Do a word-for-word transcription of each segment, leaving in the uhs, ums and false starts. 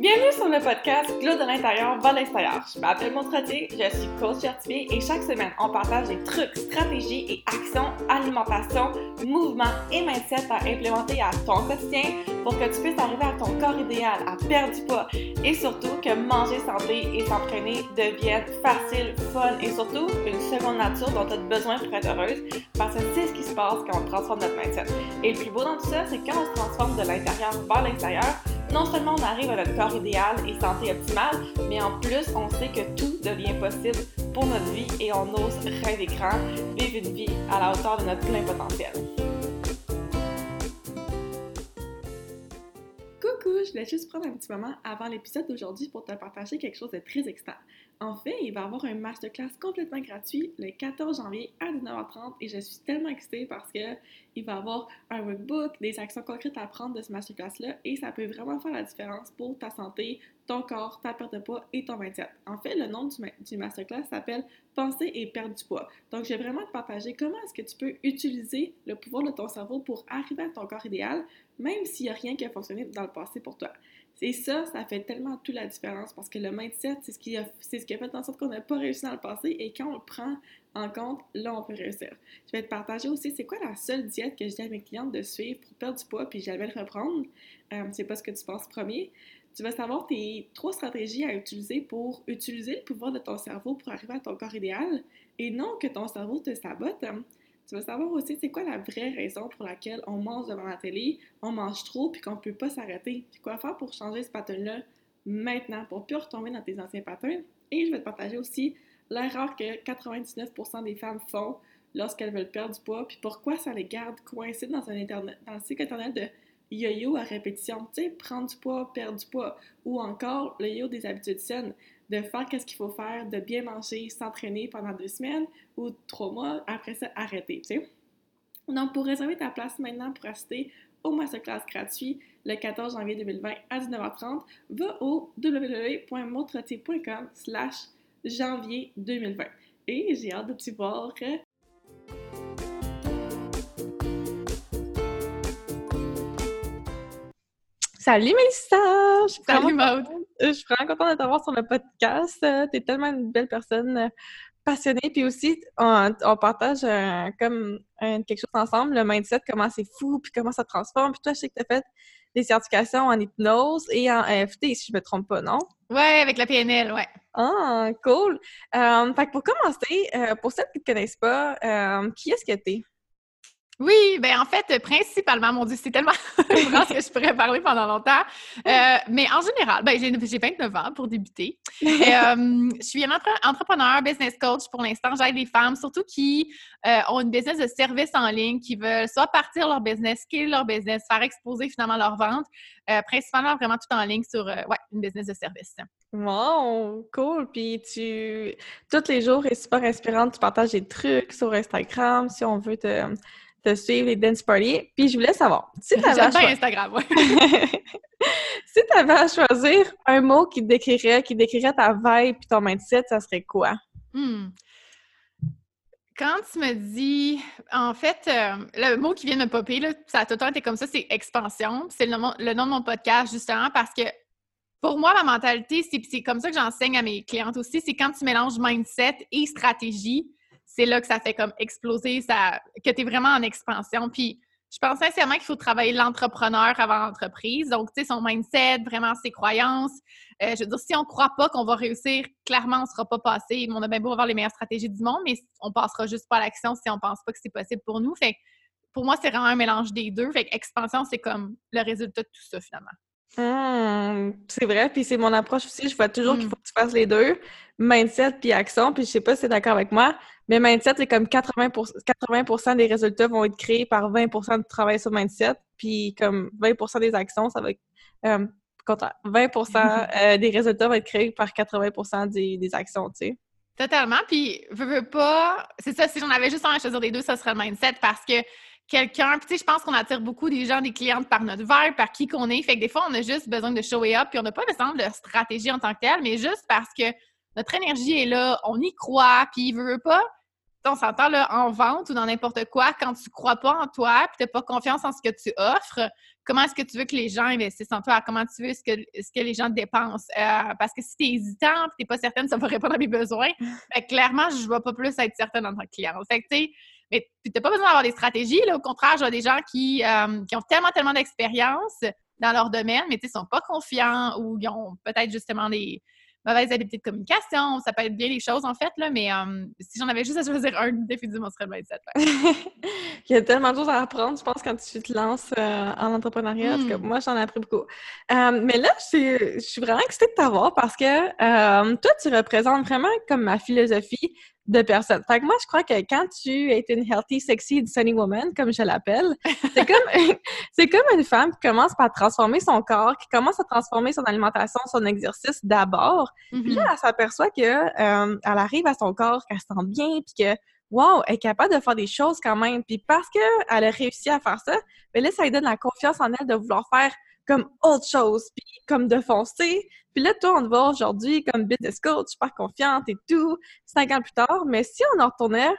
Bienvenue sur le podcast « Glow de l'intérieur, va de l'extérieur ». Je m'appelle Maud Trottier, je suis coach certifiée et chaque semaine, on partage des trucs, stratégies et actions, alimentation, mouvement et mindset à implémenter à ton quotidien pour que tu puisses arriver à ton corps idéal, à perdre du poids et surtout que manger santé et s'entraîner deviennent facile, fun et surtout une seconde nature dont tu as besoin pour être heureuse parce que c'est ce qui se passe quand on transforme notre mindset. Et le plus beau dans tout ça, c'est quand on se transforme de l'intérieur vers l'extérieur. Non seulement on arrive à notre corps idéal et santé optimale, mais en plus, on sait que tout devient possible pour notre vie et on ose rêver grand, vivre une vie à la hauteur de notre plein potentiel. Coucou, je voulais juste prendre un petit moment avant l'épisode d'aujourd'hui pour te partager quelque chose de très excitant. En fait, il va y avoir un masterclass complètement gratuit le quatorze janvier à dix-neuf heures trente et je suis tellement excitée parce que il va y avoir un workbook, des actions concrètes à prendre de ce masterclass-là et ça peut vraiment faire la différence pour ta santé, ton corps, ta perte de poids et ton mindset. En fait, le nom du, ma- du masterclass s'appelle « Penser et perdre du poids ». Donc, je vais vraiment te partager comment est-ce que tu peux utiliser le pouvoir de ton cerveau pour arriver à ton corps idéal, même s'il n'y a rien qui a fonctionné dans le passé pour toi. Et ça, ça fait tellement toute la différence parce que le mindset, c'est ce qui a, c'est ce qui a fait en sorte qu'on n'a pas réussi dans le passé et quand on le prend en compte, là, on peut réussir. Je vais te partager aussi, c'est quoi la seule diète que je dis à mes clientes de suivre pour perdre du poids puis jamais le reprendre? Euh, c'est pas ce que tu penses premier. Tu vas savoir tes trois stratégies à utiliser pour utiliser le pouvoir de ton cerveau pour arriver à ton corps idéal et non que ton cerveau te sabote. Tu vas savoir aussi c'est quoi la vraie raison pour laquelle on mange devant la télé, on mange trop puis qu'on ne peut pas s'arrêter. Puis quoi faire pour changer ce pattern-là maintenant pour ne plus retomber dans tes anciens patterns. Et je vais te partager aussi l'erreur que quatre-vingt-dix-neuf pour cent des femmes font lorsqu'elles veulent perdre du poids puis pourquoi ça les garde coincées dans un internet, dans le cycle internet de yo-yo à répétition. Tu sais, prendre du poids, perdre du poids ou encore le yo des habitudes saines. De faire qu'est-ce qu'il faut faire, de bien manger, s'entraîner pendant deux semaines ou trois mois, après ça, arrêter, tu sais. Donc, pour réserver ta place maintenant pour assister au masterclass gratuit le quatorze janvier deux mille vingt à dix-neuf heures trente, va au double-vé double-vé double-vé point maud trottier point com slash janvier deux mille vingt. Et j'ai hâte de t'y voir. Salut Mélissa! Je suis Salut Maud! Je suis vraiment contente de t'avoir sur le podcast. T'es tellement une belle personne passionnée. Puis aussi, on, on partage un, comme un, quelque chose ensemble, le mindset, comment c'est fou, puis comment ça transforme. Puis toi, je sais que t'as fait des certifications en hypnose et en E F T, si je me trompe pas, non? Ouais, avec la P N L, ouais. Ah, cool! Euh, fait que pour commencer, euh, pour celles qui ne te connaissent pas, euh, qui est-ce que t'es? Oui, ben en fait, principalement, mon Dieu, c'est tellement une branche que je pourrais parler pendant longtemps. Euh, mais en général, ben j'ai, j'ai vingt-neuf ans pour débuter. Et, euh, je suis une entre- entrepreneur, business coach pour l'instant. J'aide les femmes, surtout qui euh, ont une business de service en ligne, qui veulent soit partir leur business, scaler leur business, faire exposer finalement leur vente, euh, principalement vraiment tout en ligne sur euh, ouais, une business de service. Wow! Cool! Puis tu... tous les jours, c'est super inspirant. Tu partages des trucs sur Instagram si on veut te... te suivre les dance parties. Puis je voulais savoir, si tu avais à choisir... Instagram, ouais. Si tu avais à choisir un mot qui te décrirait, qui décrirait ta vibe et ton mindset, ça serait quoi? Hmm. Quand tu me dis... En fait, euh, le mot qui vient de me popper, là, ça a tout le temps été comme ça, c'est « expansion ». C'est le nom, le nom de mon podcast, justement, parce que pour moi, ma mentalité, c'est, c'est comme ça que j'enseigne à mes clientes aussi, c'est quand tu mélanges mindset et stratégie, c'est là que ça fait comme exploser, ça, que tu es vraiment en expansion. Puis, je pense sincèrement qu'il faut travailler l'entrepreneur avant l'entreprise. Donc, tu sais, son mindset, vraiment ses croyances. Euh, je veux dire, si on ne croit pas qu'on va réussir, clairement, on ne sera pas passé. On a bien beau avoir les meilleures stratégies du monde, mais on ne passera juste pas à l'action si on ne pense pas que c'est possible pour nous. Fait que pour moi, c'est vraiment un mélange des deux. Fait que expansion, c'est comme le résultat de tout ça, finalement. Mmh, c'est vrai, puis c'est mon approche aussi. Je vois toujours mmh. qu'il faut que tu fasses les deux, mindset puis action, puis je sais pas si tu es d'accord avec moi, mais mindset, c'est comme quatre-vingts pour cent, quatre-vingts pour cent des résultats vont être créés par vingt pour cent du travail sur mindset, puis comme vingt pour cent des actions, ça va être euh, contraire. vingt pour cent euh, des résultats vont être créés par quatre-vingts pour cent des, des actions, tu sais. Totalement, puis veux, veux pas... C'est ça, si j'en avais juste un à choisir des deux, ça serait le mindset, parce que quelqu'un, puis tu sais, je pense qu'on attire beaucoup des gens, des clientes par notre verbe, par qui qu'on est. Fait que des fois, on a juste besoin de show up, puis on n'a pas besoin de stratégie en tant que telle, mais juste parce que notre énergie est là, on y croit, puis il veut, veut pas. on s'entend là, en vente ou dans n'importe quoi, quand tu ne crois pas en toi et tu n'as pas confiance en ce que tu offres, comment est-ce que tu veux que les gens investissent en toi? Comment tu veux ce que, ce que les gens dépensent? Euh, parce que si tu es hésitant et tu n'es pas certaine, ça va répondre à mes besoins. Fait que clairement, je ne vais pas plus être certaine en tant que cliente. Fait que tu sais, mais tu n'as pas besoin d'avoir des stratégies. Là. Au contraire, je vois des gens qui, euh, qui ont tellement, tellement d'expérience dans leur domaine, mais tu sais, ils ne sont pas confiants ou ils ont peut-être justement des mauvaises habiletés de communication. Ça peut être bien les choses, en fait, là, mais euh, si j'en avais juste à choisir un défi du monde, ce serait le mindset. Il y a tellement de choses à apprendre, je pense, quand tu te lances euh, en entrepreneuriat. Mm. En tout cas, moi, j'en ai appris beaucoup. Euh, mais là, je suis vraiment excitée de t'avoir parce que euh, toi, tu représentes vraiment comme ma philosophie de personne. Fait que moi, je crois que quand tu es une healthy, sexy et sunny woman, comme je l'appelle, c'est comme, c'est comme une femme qui commence par transformer son corps, qui commence à transformer son alimentation, son exercice d'abord. Mm-hmm. Puis là, elle s'aperçoit qu'elle euh, arrive à son corps, qu'elle se sent bien, puis que wow, elle est capable de faire des choses quand même. Puis parce qu'elle a réussi à faire ça, bien là, ça lui donne la confiance en elle de vouloir faire comme autre chose, puis comme de foncer. Puis là, toi, on te voit aujourd'hui comme business coach, super confiante et tout, cinq ans plus tard. Mais si on en retournait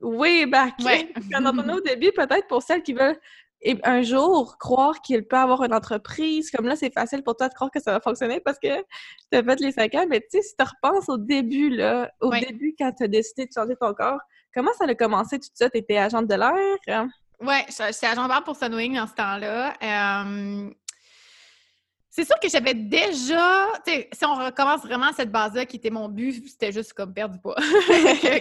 way back, ouais. Quand on en retournait au début, peut-être pour celles qui veulent un jour croire qu'il peut avoir une entreprise, comme là, c'est facile pour toi de croire que ça va fonctionner parce que tu as fait les cinq ans. Mais tu sais, si tu repenses au début, là, au ouais. début, quand tu as décidé de changer ton corps, comment ça a commencé tout ça? Tu étais agente de l'air? Oui, j'étais agent de l'air pour Sunwing en ce temps-là. Euh, c'est sûr que j'avais déjà... Si on recommence vraiment à cette base-là, qui était mon but, c'était juste comme perdre du poids.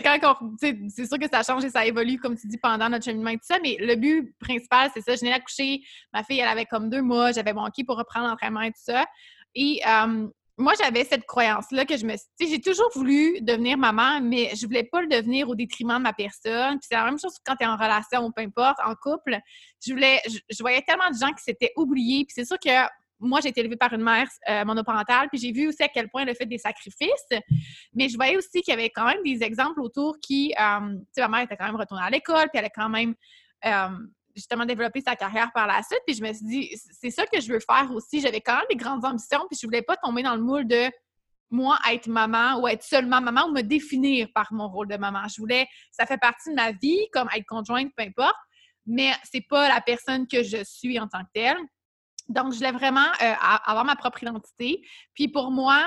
Quand on, c'est sûr que ça change et ça évolue, comme tu dis, pendant notre cheminement et tout ça, mais le but principal, c'est ça. Je venais d'accoucher, ma fille, elle avait comme deux mois, j'avais manqué pour reprendre l'entraînement et tout ça. Et... Euh, moi, j'avais cette croyance-là que je me suis... Tu sais, j'ai toujours voulu devenir maman, mais je voulais pas le devenir au détriment de ma personne. Puis c'est la même chose que quand t'es en relation ou peu importe, en couple. Je voulais... Je, je voyais tellement de gens qui s'étaient oubliés. Puis c'est sûr que moi, j'ai été élevée par une mère euh, monoparentale, puis j'ai vu aussi à quel point elle a fait des sacrifices. Mais je voyais aussi qu'il y avait quand même des exemples autour qui... Euh, tu sais, ma mère était quand même retournée à l'école, puis elle a quand même... Euh, justement développer sa carrière par la suite, puis je me suis dit, c'est ça que je veux faire aussi. J'avais quand même des grandes ambitions, puis je voulais pas tomber dans le moule de moi être maman ou être seulement maman ou me définir par mon rôle de maman. Je voulais, ça fait partie de ma vie, comme être conjointe, peu importe, mais c'est pas la personne que je suis en tant que telle. Donc, je voulais vraiment euh, avoir ma propre identité. Puis pour moi,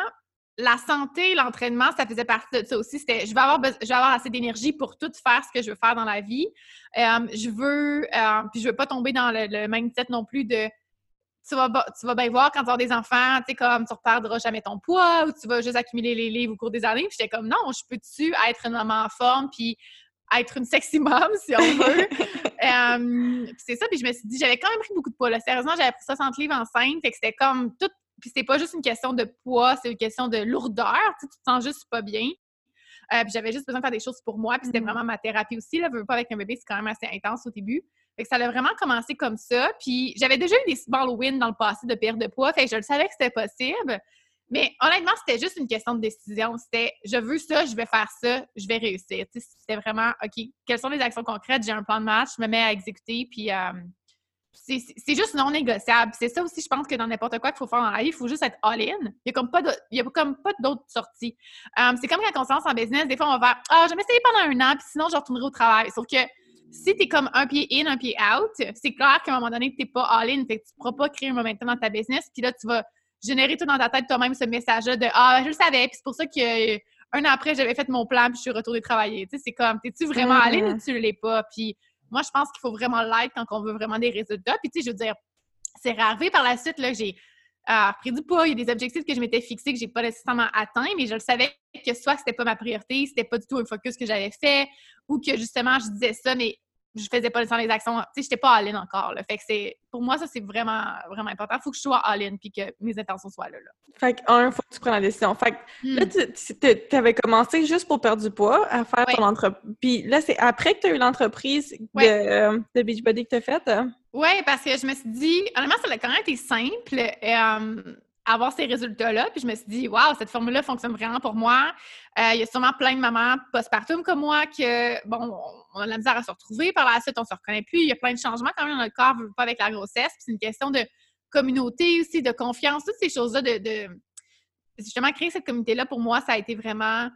la santé, l'entraînement, ça faisait partie de ça aussi. C'était, je vais avoir, je vais avoir assez d'énergie pour tout faire ce que je veux faire dans la vie. Euh, je veux, euh, puis je veux pas tomber dans le, le mindset non plus de tu vas, tu vas bien voir quand tu as des enfants, tu sais, comme tu reperdras jamais ton poids ou tu vas juste accumuler les livres au cours des années. Puis j'étais comme non, je peux-tu être une maman en forme puis être une sexy mom si on veut. euh, puis c'est ça. Puis je me suis dit, j'avais quand même pris beaucoup de poids. Là. Sérieusement, j'avais pris soixante livres enceinte. Fait que c'était comme tout. Puis c'est pas juste une question de poids, c'est une question de lourdeur. Tu sais, tu te sens juste pas bien. Euh, puis j'avais juste besoin de faire des choses pour moi. Puis c'était vraiment ma thérapie aussi. Là, veux pas avec un bébé, c'est quand même assez intense au début. Fait que ça a vraiment commencé comme ça. Puis j'avais déjà eu des small wins dans le passé de perte de poids. Fait que je le savais que c'était possible. Mais honnêtement, c'était juste une question de décision. C'était je veux ça, je vais faire ça, je vais réussir. Tu sais, c'était vraiment OK, quelles sont les actions concrètes? J'ai un plan de match, je me mets à exécuter. Puis. Euh, C'est, c'est juste non négociable. C'est ça aussi, je pense que dans n'importe quoi qu'il faut faire dans la vie, il faut juste être all-in. Il n'y a comme pas de, il y a comme pas d'autres sorties. Um, c'est comme quand on se lance en business, des fois on va faire « Ah, je vais m'essayer pendant un an, puis sinon je retournerai au travail. » Sauf que si tu es comme un pied in, un pied out, c'est clair qu'à un moment donné, tu n'es pas all-in. Fait que tu ne pourras pas créer un momentum dans ta business. Puis là, tu vas générer tout dans ta tête toi-même ce message-là de « Ah, je le savais, puis c'est pour ça que... » Un an après, j'avais fait mon plan, puis je suis retournée travailler. » Tu sais, c'est comme « T'es-tu vraiment mmh. all-in ou tu ne l'es pas? » Puis moi, je pense qu'il faut vraiment l'être quand on veut vraiment des résultats. Puis, tu sais, je veux dire, c'est arrivé par la suite, là, j'ai euh, pris du poids. Il y a des objectifs que je m'étais fixés que je n'ai pas nécessairement atteints, mais je le savais que soit c'était pas ma priorité, c'était pas du tout un focus que j'avais fait, ou que justement, je disais ça, mais je faisais pas les actions. Tu sais, j'étais pas all-in encore, là. Fait que c'est, pour moi, ça, c'est vraiment, vraiment important. Il faut que je sois all-in puis que mes intentions soient là, là. Fait que, un, il faut que tu prennes la décision. Fait que, mm. là, tu, tu avais commencé juste pour perdre du poids à faire ouais. ton entreprise. Puis là, c'est après que tu as eu l'entreprise de, ouais. euh, de Beachbody que tu as faite? Hein? Oui, parce que je me suis dit, honnêtement, ça a quand même été simple. Euh, avoir ces résultats-là, puis je me suis dit « Wow, cette formule-là fonctionne vraiment pour moi. Euh, » Il y a sûrement plein de mamans postpartum comme moi que, bon, on a de la misère à se retrouver. Par la suite, on se reconnaît plus. Il y a plein de changements quand même dans notre corps, pas avec la grossesse. Puis c'est une question de communauté aussi, de confiance, toutes ces choses-là. de, de... Justement, créer cette communauté-là, pour moi, ça a été vraiment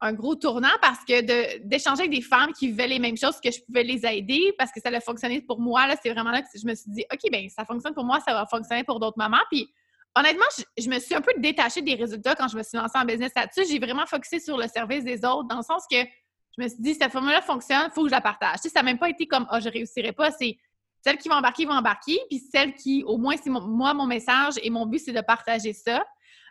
un gros tournant parce que de, d'échanger avec des femmes qui vivaient les mêmes choses, que je pouvais les aider parce que ça a fonctionné pour moi. Là, c'est vraiment là que je me suis dit, OK, bien, ça fonctionne pour moi, ça va fonctionner pour d'autres mamans. Puis honnêtement, je, je me suis un peu détachée des résultats quand je me suis lancée en business là-dessus. J'ai vraiment focusé sur le service des autres dans le sens que je me suis dit, cette formule-là fonctionne, il faut que je la partage. Tu sais, ça n'a même pas été comme, ah, oh, je ne réussirai pas. C'est celles qui vont embarquer, vont embarquer. Puis celles qui, au moins, c'est mon, moi, mon message et mon but, c'est de partager ça.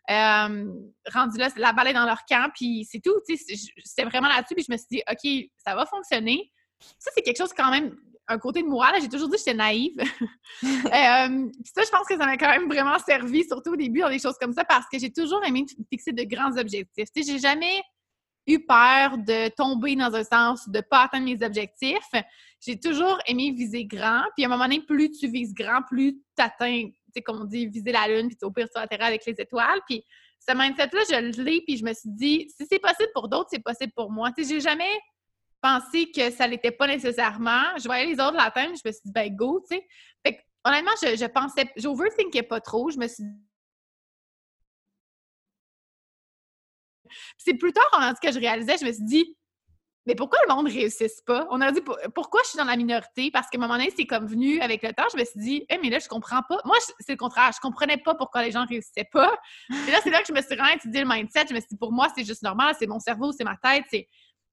Euh, rendu là, la balle est dans leur camp, puis c'est tout, tu sais, c'était vraiment là-dessus, puis je me suis dit, OK, ça va fonctionner. Ça, c'est quelque chose quand même, un côté de moi, là, j'ai toujours dit que j'étais naïve. euh, puis ça, je pense que ça m'a quand même vraiment servi, surtout au début, dans des choses comme ça, parce que j'ai toujours aimé fixer de grands objectifs. Tu sais, j'ai jamais eu peur de tomber dans un sens, de pas atteindre mes objectifs. J'ai toujours aimé viser grand, puis à un moment donné, plus tu vises grand, plus t'atteins, comme on dit, viser la lune, puis au pire, tu vas atterrir avec les étoiles. Puis ce mindset-là, je l'ai, puis je me suis dit, si c'est possible pour d'autres, c'est possible pour moi. Tu sais, j'ai jamais pensé que ça l'était pas nécessairement. Je voyais les autres l'atteindre, je me suis dit, ben go, tu sais. Fait que, honnêtement, je, je pensais, j'overthinkais pas trop. Je me suis dit, c'est plus tard, en tout cas, je réalisais, je me suis dit, mais pourquoi le monde ne réussisse pas? On a dit, pourquoi je suis dans la minorité? Parce qu'à un moment donné, c'est comme venu avec le temps, je me suis dit, hey, mais là, je comprends pas. Moi, je, c'est le contraire, je comprenais pas pourquoi les gens ne réussissaient pas. Et là, c'est là que je me suis vraiment étudié le mindset. Je me suis dit, pour moi, c'est juste normal, c'est mon cerveau, c'est ma tête, c'est,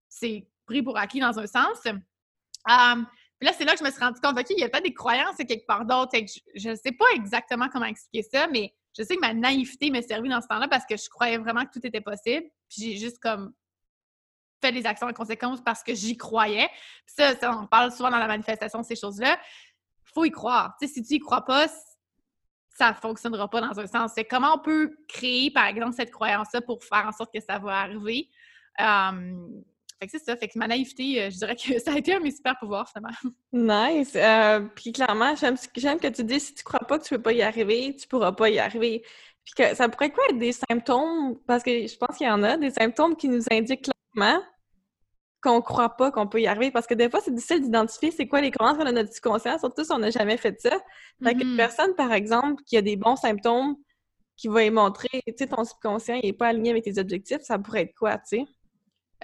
c'est pris pour acquis dans un sens. Um, puis là, c'est là que je me suis rendu compte, OK, il y a peut-être des croyances quelque part d'autre. Je ne sais pas exactement comment expliquer ça, mais je sais que ma naïveté m'a servi dans ce temps-là parce que je croyais vraiment que tout était possible. Puis j'ai juste comme fait des actions en conséquence parce que j'y croyais. Puis ça, ça, on parle souvent dans la manifestation de ces choses-là. Il faut y croire. Tu sais, si tu y crois pas, ça ne fonctionnera pas dans un sens. C'est comment on peut créer, par exemple, cette croyance-là pour faire en sorte que ça va arriver. Um, Fait que c'est ça. Fait que ma naïveté, je dirais que ça a été un de mes super pouvoirs, finalement. Nice! Euh, puis clairement, j'aime, j'aime que tu dis, si tu crois pas que tu peux pas y arriver, tu pourras pas y arriver. Puis que ça pourrait quoi être des symptômes, parce que je pense qu'il y en a, des symptômes qui nous indiquent clairement qu'on croit pas qu'on peut y arriver. Parce que des fois, c'est difficile d'identifier c'est quoi les croyances qu'on a notre subconscient, surtout si on n'a jamais fait ça. Fait mm-hmm. qu'une personne, par exemple, qui a des bons symptômes, qui va y montrer, tu sais, ton subconscient n'est pas aligné avec tes objectifs, ça pourrait être quoi, tu sais?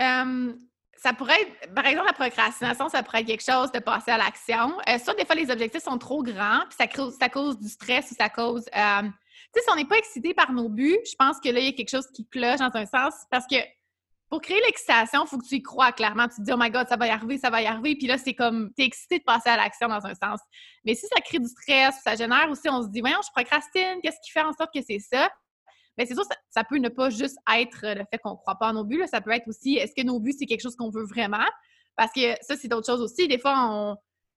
Um... Ça pourrait être, par exemple, la procrastination, ça pourrait être quelque chose de passer à l'action. Euh, soit des fois, les objectifs sont trop grands, puis ça, crée, ça cause du stress ou ça cause... Euh, tu sais, si on n'est pas excité par nos buts, je pense que là, il y a quelque chose qui cloche dans un sens, parce que pour créer l'excitation, il faut que tu y crois clairement. Tu te dis « Oh my God, ça va y arriver, ça va y arriver », puis là, c'est comme... T'es excité de passer à l'action dans un sens. Mais si ça crée du stress, ça génère aussi, on se dit « Voyons, je procrastine, qu'est-ce qui fait en sorte que c'est ça? » Bien, c'est sûr, ça, ça peut ne pas juste être le fait qu'on ne croit pas en nos buts. Là, ça peut être aussi, est-ce que nos buts, c'est quelque chose qu'on veut vraiment? Parce que ça, c'est d'autres choses aussi. Des fois, on,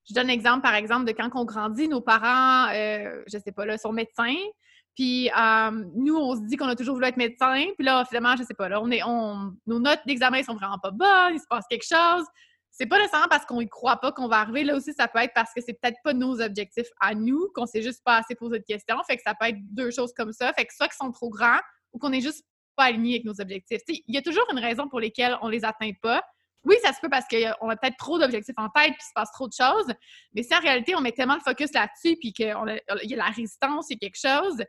je donne l'exemple, par exemple, de quand on grandit, nos parents, euh, je ne sais pas, là, sont médecins. Puis euh, nous, on se dit qu'on a toujours voulu être médecin. Puis là, finalement, je ne sais pas, là, on est, on, nos notes d'examen ne sont vraiment pas bonnes, il se passe quelque chose. C'est pas nécessairement parce qu'on ne croit pas qu'on va arriver. Là aussi, ça peut être parce que c'est peut-être pas nos objectifs à nous, qu'on s'est juste pas assez posé de questions. Fait que ça peut être deux choses comme ça. Fait que soit qu'ils sont trop grands ou qu'on n'est juste pas alignés avec nos objectifs. Tu sais, il y a toujours une raison pour laquelle on les atteint pas. Oui, ça se peut parce qu'on a peut-être trop d'objectifs en tête puis il se passe trop de choses. Mais si en réalité, on met tellement le focus là-dessus puis qu'il y a la résistance, il y a quelque chose...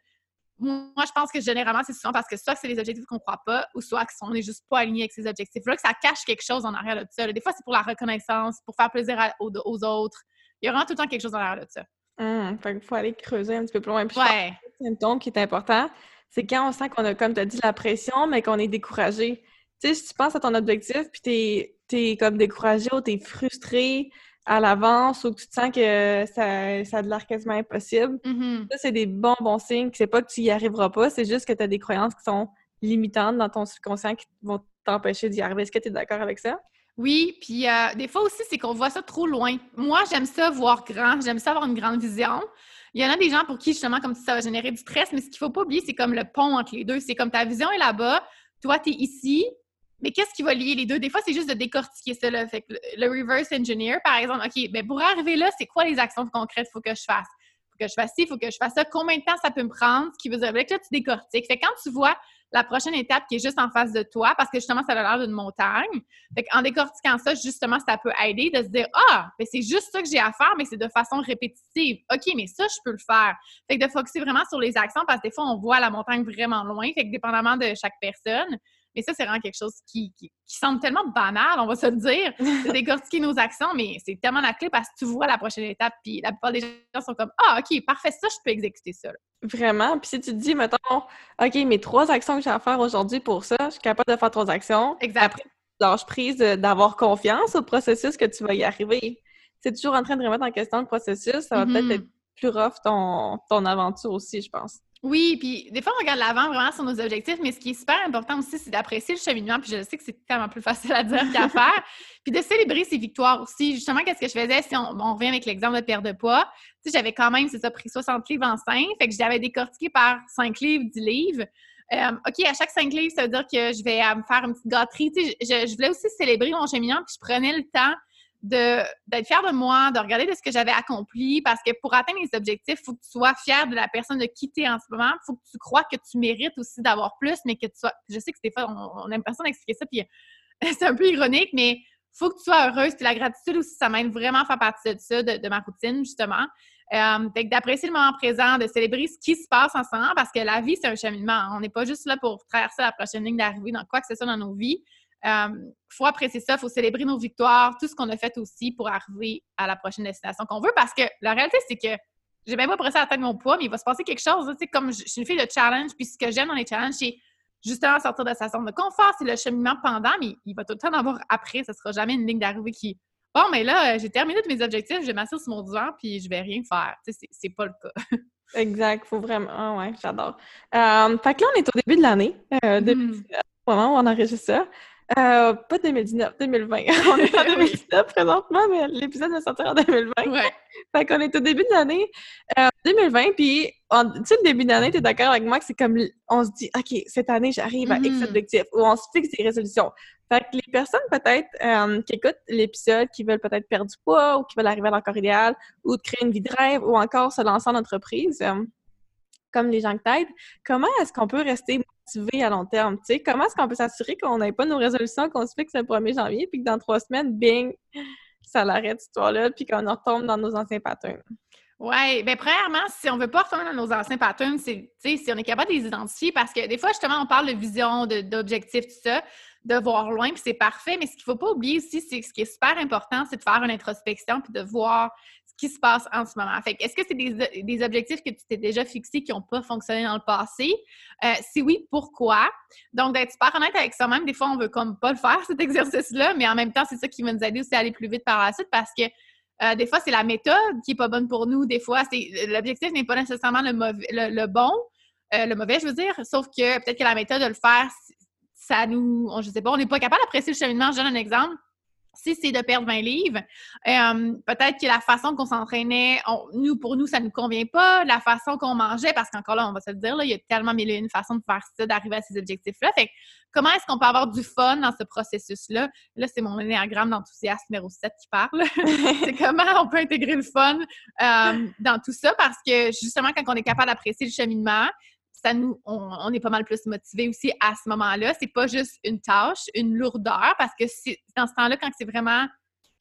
Moi, je pense que généralement, c'est souvent parce que soit que c'est les objectifs qu'on ne croit pas ou soit qu'on n'est juste pas aligné avec ces objectifs-là, que ça cache quelque chose en arrière de ça. Des fois, c'est pour la reconnaissance, pour faire plaisir à, aux, aux autres. Il y a vraiment tout le temps quelque chose en arrière de ça. Mmh, fait qu'il faut aller creuser un petit peu plus loin. Puis ouais. Un symptôme qui est important, c'est quand on sent qu'on a, comme tu as dit, la pression, mais qu'on est découragé. Tu sais, si tu penses à ton objectif, puis t'es, t'es comme découragé ou t'es frustré à l'avance ou que tu te sens que ça, ça a de l'air quasiment impossible. Mm-hmm. Ça, c'est des bons, bons signes. C'est pas que tu y arriveras pas, c'est juste que tu as des croyances qui sont limitantes dans ton subconscient qui vont t'empêcher d'y arriver. Est-ce que tu es d'accord avec ça? Oui, puis euh, des fois aussi, c'est qu'on voit ça trop loin. Moi, j'aime ça voir grand, j'aime ça avoir une grande vision. Il y en a des gens pour qui, justement, comme ça va générer du stress, mais ce qu'il faut pas oublier, c'est comme le pont entre les deux. C'est comme ta vision est là-bas, toi, tu es ici. Mais qu'est-ce qui va lier les deux? Des fois, c'est juste de décortiquer ça, là. Fait que le reverse engineer, par exemple, OK, bien, pour arriver là, c'est quoi les actions concrètes qu'il faut que je fasse? Il faut que je fasse ci, il faut que je fasse ça. Combien de temps ça peut me prendre? Ce qui veut dire que là, tu décortiques. Fait que quand tu vois la prochaine étape qui est juste en face de toi, parce que justement, ça a l'air d'une montagne, fait qu'en décortiquant ça, justement, ça peut aider de se dire « Ah, bien, c'est juste ça que j'ai à faire, mais c'est de façon répétitive. OK, mais ça, je peux le faire. » Fait que de focusser vraiment sur les actions, parce que des fois, on voit la montagne vraiment loin. Fait que dépendamment de chaque personne, Mais ça, c'est vraiment quelque chose qui, qui, qui semble tellement banal, on va se le dire, de décortiquer nos actions, mais c'est tellement la clé parce que tu vois la prochaine étape, puis la plupart des gens sont comme « Ah, OK, parfait, ça, je peux exécuter ça. » Vraiment. Puis si tu te dis, mettons, « OK, mes trois actions que j'ai à faire aujourd'hui pour ça, je suis capable de faire trois actions. » Exact. Après, lâche prise d'avoir confiance au processus que tu vas y arriver. C'est toujours en train de remettre en question le processus, ça va mm-hmm. peut-être être plus rough ton, ton aventure aussi, je pense. Oui, puis des fois, on regarde l'avant vraiment sur nos objectifs, mais ce qui est super important aussi, c'est d'apprécier le cheminement, puis je sais que c'est tellement plus facile à dire qu'à faire, puis de célébrer ses victoires aussi. Justement, qu'est-ce que je faisais, si on, on revient avec l'exemple de perte de poids, tu sais, j'avais quand même, c'est ça, pris soixante livres en cinq, fait que j'avais décortiqué par cinq livres, dix livres. Euh, OK, à chaque cinq livres, ça veut dire que je vais euh, me faire une petite gâterie. Tu sais, je, je voulais aussi célébrer mon cheminement, puis je prenais le temps De, d'être fière de moi, de regarder de ce que j'avais accompli, parce que pour atteindre les objectifs, il faut que tu sois fière de la personne de qui tu es en ce moment, il faut que tu crois que tu mérites aussi d'avoir plus, mais que tu sois... Je sais que des fois, on n'aime personne expliquer ça, puis c'est un peu ironique, mais il faut que tu sois heureuse, puis la gratitude aussi, ça m'aide vraiment à faire partie de ça, de, de ma routine, justement. Euh, fait que d'apprécier le moment présent, de célébrer ce qui se passe en ce moment, parce que la vie, c'est un cheminement. On n'est pas juste là pour traverser la prochaine ligne d'arrivée dans quoi que ce soit dans nos vies. Il um, faut apprécier ça, il faut célébrer nos victoires, tout ce qu'on a fait aussi pour arriver à la prochaine destination qu'on veut, parce que la réalité, c'est que j'ai même pas pressé à atteindre mon poids, mais il va se passer quelque chose. Tu sais, comme je suis une fille de challenge, puis ce que j'aime dans les challenges, c'est justement sortir de sa zone de confort, c'est le cheminement pendant, mais il va tout le temps en avoir après, ça sera jamais une ligne d'arrivée qui... Bon, mais là, j'ai terminé tous mes objectifs, je vais m'asseoir sur mon divan, puis je vais rien faire. Tu sais, c'est, c'est pas le cas. Exact, faut vraiment... Ah ouais, j'adore. Euh, fait que là, on est au début de l'année, euh, depuis mm. le moment où on enregistre ça. Euh, pas deux mille dix-neuf, deux mille vingt. On est en deux mille dix-neuf présentement, mais l'épisode va sortir en deux mille vingt. Ouais. Fait qu'on est au début de l'année euh, deux mille vingt, puis tu sais, le début de l'année, t'es d'accord avec moi que c'est comme, on se dit, OK, cette année, j'arrive à X objectif, ou on se fixe des résolutions. Fait que les personnes, peut-être, euh, qui écoutent l'épisode, qui veulent peut-être perdre du poids, ou qui veulent arriver à leur corps idéal, ou de créer une vie de rêve, ou encore se lancer en entreprise, euh, comme les gens que t'aident, comment est-ce qu'on peut rester motivé à long terme, tu sais? Comment est-ce qu'on peut s'assurer qu'on n'ait pas nos résolutions qu'on se fixe le premier janvier, puis que dans trois semaines, bing, ça l'arrête cette histoire-là, puis qu'on retombe dans nos anciens patterns? Oui, bien premièrement, si on veut pas retomber dans nos anciens patterns, c'est, tu sais, si on est capable de les identifier, parce que des fois, justement, on parle de vision, de, d'objectifs, tout ça, de voir loin, puis c'est parfait, mais ce qu'il faut pas oublier aussi, c'est ce qui est super important, c'est de faire une introspection, puis de voir qui se passe en ce moment. Fait que, est-ce que c'est des, des objectifs que tu t'es déjà fixés qui n'ont pas fonctionné dans le passé? Euh, si oui, pourquoi? Donc, d'être super honnête avec soi-même, des fois, on veut comme pas le faire, cet exercice-là, mais en même temps, c'est ça qui va nous aider aussi à aller plus vite par la suite, parce que euh, des fois, c'est la méthode qui n'est pas bonne pour nous. Des fois, c'est, l'objectif n'est pas nécessairement le, mauvais, le, le bon, euh, le mauvais, je veux dire, sauf que peut-être que la méthode de le faire, ça nous... On, je sais pas, on n'est pas capable d'apprécier le cheminement. Je donne un exemple. Si c'est de perdre vingt livres, euh, peut-être que la façon qu'on s'entraînait, on, nous, pour nous, ça ne nous convient pas. La façon qu'on mangeait, parce qu'encore là, on va se le dire, là, il y a tellement mille et une façons de faire ça, d'arriver à ces objectifs-là. Fait que comment est-ce qu'on peut avoir du fun dans ce processus-là? Là, c'est mon énéagramme d'enthousiasme numéro sept qui parle. C'est comment on peut intégrer le fun euh, dans tout ça, parce que justement, quand on est capable d'apprécier le cheminement, ça nous, on, on est pas mal plus motivés aussi à ce moment-là. C'est pas juste une tâche, une lourdeur, parce que c'est, dans ce temps-là, quand c'est vraiment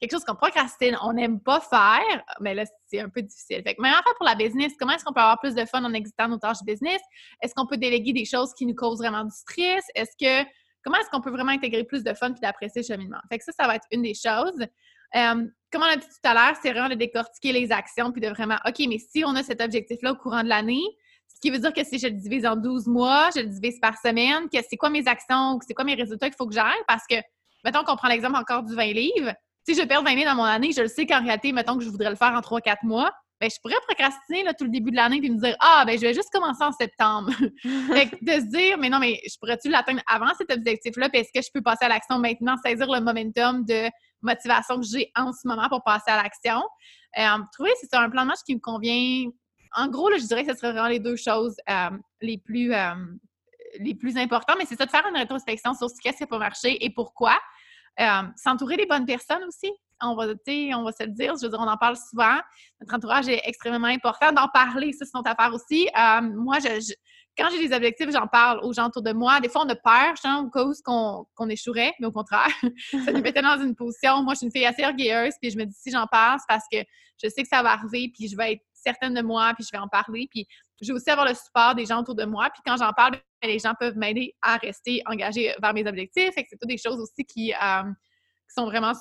quelque chose qu'on procrastine, on n'aime pas faire, mais là, c'est un peu difficile. Fait que même en fait, pour la business, comment est-ce qu'on peut avoir plus de fun en exécutant nos tâches business? Est-ce qu'on peut déléguer des choses qui nous causent vraiment du stress? Est-ce que, comment est-ce qu'on peut vraiment intégrer plus de fun puis d'apprécier le cheminement? Fait que ça, ça va être une des choses. Euh, comme on a dit tout à l'heure, c'est vraiment de décortiquer les actions puis de vraiment, OK, mais si on a cet objectif-là au courant de l'année, ce qui veut dire que si je le divise en douze mois, je le divise par semaine, que c'est quoi mes actions ou c'est quoi mes résultats qu'il faut que j'aille? Parce que, mettons qu'on prend l'exemple encore du vingt livres, si je perds vingt livres dans mon année, je le sais qu'en réalité, mettons que je voudrais le faire en trois à quatre mois, bien, je pourrais procrastiner là, tout le début de l'année puis me dire « Ah, bien, je vais juste commencer en septembre. » Fait que de se dire « Mais non, mais je pourrais-tu l'atteindre avant cet objectif-là? Puis est-ce que je peux passer à l'action maintenant, saisir le momentum de motivation que j'ai en ce moment pour passer à l'action? Euh, » Trouver si c'est un plan de match qui me convient. En gros, là, je dirais que ce serait vraiment les deux choses euh, les, plus, euh, les plus importantes, mais c'est ça, de faire une rétrospection sur ce qu'est-ce qui n'a pas marché et pourquoi. Euh, s'entourer des bonnes personnes aussi, on va, on va se le dire, je veux dire, on en parle souvent. Notre entourage est extrêmement important. D'en parler, ça, c'est notre affaire aussi. Euh, moi, je, je, quand j'ai des objectifs, j'en parle aux gens autour de moi. Des fois, on a peur, genre, au cas où qu'on, qu'on échouerait, mais au contraire, ça nous mettait dans une position. Moi, je suis une fille assez orgueilleuse, puis je me dis, si j'en parle, c'est parce que je sais que ça va arriver, puis je vais être certaine de moi, puis je vais en parler. Puis je vais aussi avoir le support des gens autour de moi. Puis quand j'en parle, bien, les gens peuvent m'aider à rester engagée vers mes objectifs. Fait que c'est toutes des choses aussi qui, euh, qui sont vraiment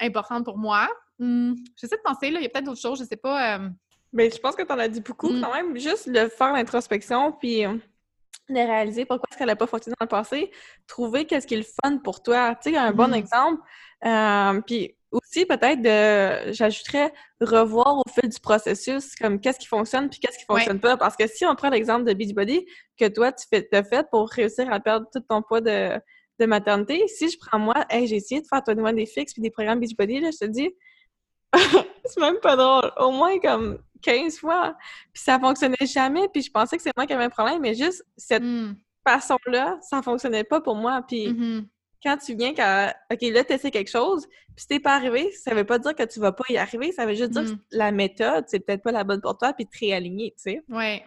importantes pour moi. Hum, j'essaie de penser, là, il y a peut-être d'autres choses, je sais pas. Euh... Mais je pense que t'en as dit beaucoup mm. quand même. Juste de faire l'introspection, puis de réaliser pourquoi est-ce qu'elle n'a pas fonctionné dans le passé, trouver qu'est-ce qui est le fun pour toi. Tu sais, un mm. bon exemple. Euh, puis aussi, peut-être, de, j'ajouterais revoir au fil du processus, comme qu'est-ce qui fonctionne puis qu'est-ce qui fonctionne ouais. pas. Parce que si on prend l'exemple de Beachbody, que toi, tu fais, t'as fait pour réussir à perdre tout ton poids de, de maternité, si je prends moi, hey, j'ai essayé de faire toi de moi des fixes puis des programmes Beachbody, là, je te dis, c'est même pas drôle. Au moins, comme quinze fois. Puis ça fonctionnait jamais. Puis je pensais que c'est moi qui avais un problème. Mais juste cette mm. façon-là, ça fonctionnait pas pour moi. Puis mm-hmm. quand tu viens, quand, OK, là, t'essaies quelque chose. Puis si t'es pas arrivé, ça veut pas dire que tu vas pas y arriver. Ça veut juste mm. dire que la méthode, c'est peut-être pas la bonne pour toi. Puis te réaligner, tu sais. Oui.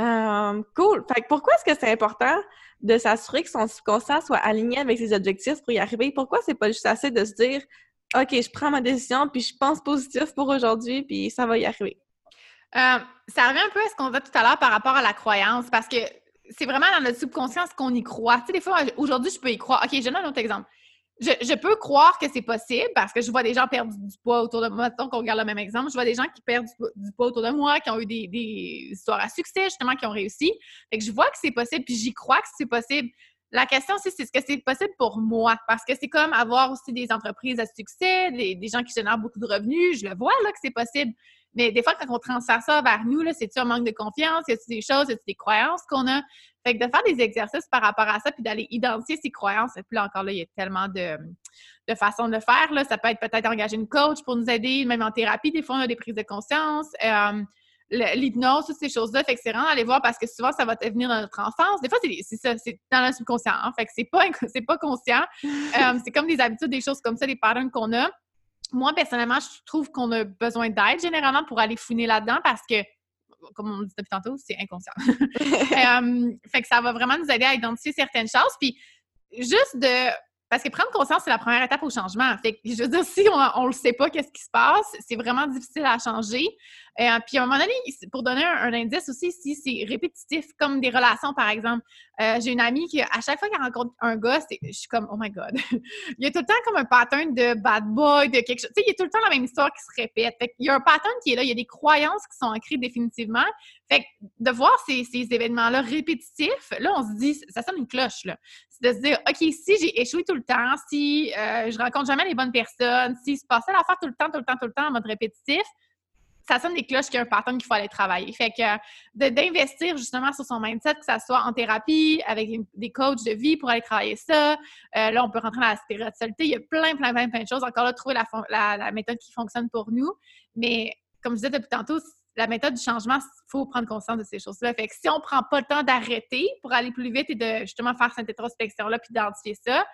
Euh, cool. Fait que pourquoi est-ce que c'est important de s'assurer que son subconscient soit aligné avec ses objectifs pour y arriver? Pourquoi c'est pas juste assez de se dire, OK, je prends ma décision, puis je pense positif pour aujourd'hui, puis ça va y arriver. Euh, ça revient un peu à ce qu'on disait tout à l'heure par rapport à la croyance, parce que c'est vraiment dans notre subconscient qu'on y croit. Tu sais, des fois, aujourd'hui, je peux y croire. OK, je donne un autre exemple. Je, je peux croire que c'est possible, parce que je vois des gens perdre du poids autour de moi. Mettons qu'on regarde le même exemple. Je vois des gens qui perdent du, du poids autour de moi, qui ont eu des, des histoires à succès, justement, qui ont réussi. Fait que je vois que c'est possible, puis j'y crois que c'est possible. La question aussi, c'est est-ce que c'est possible pour moi? Parce que c'est comme avoir aussi des entreprises à succès, des, des gens qui génèrent beaucoup de revenus. Je le vois, là, que c'est possible. Mais des fois, quand on transfère ça vers nous, là, c'est-tu un manque de confiance? Y a-tu des choses? Y a-tu des croyances qu'on a? Fait que de faire des exercices par rapport à ça puis d'aller identifier ces croyances. Et puis là, encore, là, il y a tellement de, de façons de le faire, là. Ça peut être peut-être engager une coach pour nous aider, même en thérapie. Des fois, on a des prises de conscience. Euh, l'hypnose, toutes ces choses-là, fait que c'est vraiment d'aller voir parce que souvent, ça va venir dans notre enfance. Des fois, c'est, c'est ça, c'est dans le subconscient, hein? Fait que c'est pas, c'est pas conscient. um, c'est comme des habitudes, des choses comme ça, des patterns qu'on a. Moi, personnellement, je trouve qu'on a besoin d'aide, généralement, pour aller fouiner là-dedans parce que, comme on dit depuis tantôt, c'est inconscient. um, fait que ça va vraiment nous aider à identifier certaines choses. Puis, juste de... Parce que prendre conscience, c'est la première étape au changement. Fait que, je veux dire, si on ne le sait pas, qu'est-ce qui se passe, c'est vraiment difficile à changer. Euh, puis, à un moment donné, pour donner un, un indice aussi, si c'est répétitif, comme des relations, par exemple. Euh, j'ai une amie qui, à chaque fois qu'elle rencontre un gars, c'est, je suis comme « Oh my God! » Il y a tout le temps comme un pattern de bad boy, de quelque chose. Tu sais, il y a tout le temps la même histoire qui se répète. Fait qu'il y a un pattern qui est là. Il y a des croyances qui sont ancrées définitivement. Fait que de voir ces, ces événements-là répétitifs, là, on se dit, ça sonne une cloche, là. C'est de se dire, OK, si j'ai échoué tout le temps, si euh, je rencontre jamais les bonnes personnes, si se passait l'affaire tout le temps, tout le temps, tout le temps en mode répétitif, ça sonne des cloches qu'il y a un pattern qu'il faut aller travailler. Fait que euh, de, d'investir justement sur son mindset, que ça soit en thérapie, avec une, des coachs de vie pour aller travailler ça. Euh, là, on peut rentrer dans la spiritualité. Il y a plein, plein, plein, plein de choses. Encore là, trouver la, la, la méthode qui fonctionne pour nous. Mais comme je disais depuis tantôt, la méthode du changement, il faut prendre conscience de ces choses-là. Fait que si on ne prend pas le temps d'arrêter pour aller plus vite et de justement faire cette introspection-là puis d'identifier ça,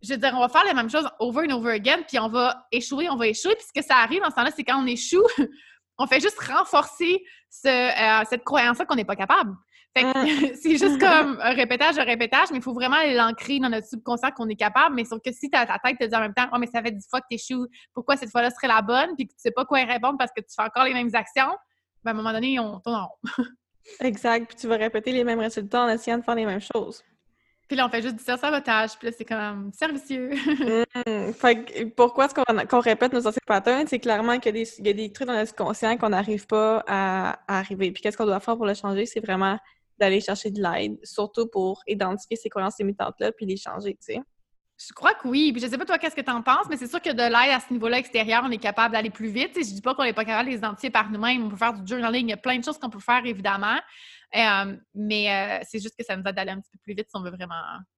je veux dire, on va faire la même chose over and over again puis on va échouer, on va échouer. Puis ce que ça arrive dans ce temps-là, c'est quand on échoue, on fait juste renforcer ce, euh, cette croyance-là qu'on n'est pas capable. Fait que c'est juste comme un répétage, un répétage, mais il faut vraiment l'ancrer dans notre subconscient qu'on est capable. Mais sauf que si ta, ta tête te dit en même temps « Oh, mais ça fait dix fois que t'échoues, pourquoi cette fois-là serait la bonne? » Puis que tu sais pas quoi y répondre parce que tu fais encore les mêmes actions, ben à un moment donné, on tourne en rond. Exact. Puis tu vas répéter les mêmes résultats en essayant de faire les mêmes choses. Puis là, on fait juste du self-sabotage. Puis là, c'est comme servicieux. mmh. Fait que pourquoi est-ce qu'on, qu'on répète nos anciens patterns? C'est clairement qu'il y a des, il y a des trucs dans notre conscient qu'on n'arrive pas à, à arriver. Puis qu'est-ce qu'on doit faire pour le changer? C'est vraiment d'aller chercher de l'aide, surtout pour identifier ces croyances limitantes-là puis les changer, tu sais. Je crois que oui. Puis je sais pas toi qu'est-ce que t'en penses, mais c'est sûr que de l'aide à ce niveau-là extérieur, on est capable d'aller plus vite. Tu sais, je dis pas qu'on n'est pas capable de les identifier par nous-mêmes. On peut faire du journaling. Il y a plein de choses qu'on peut faire, évidemment. Euh, mais euh, c'est juste que ça nous aide d'aller un petit peu plus vite si on veut vraiment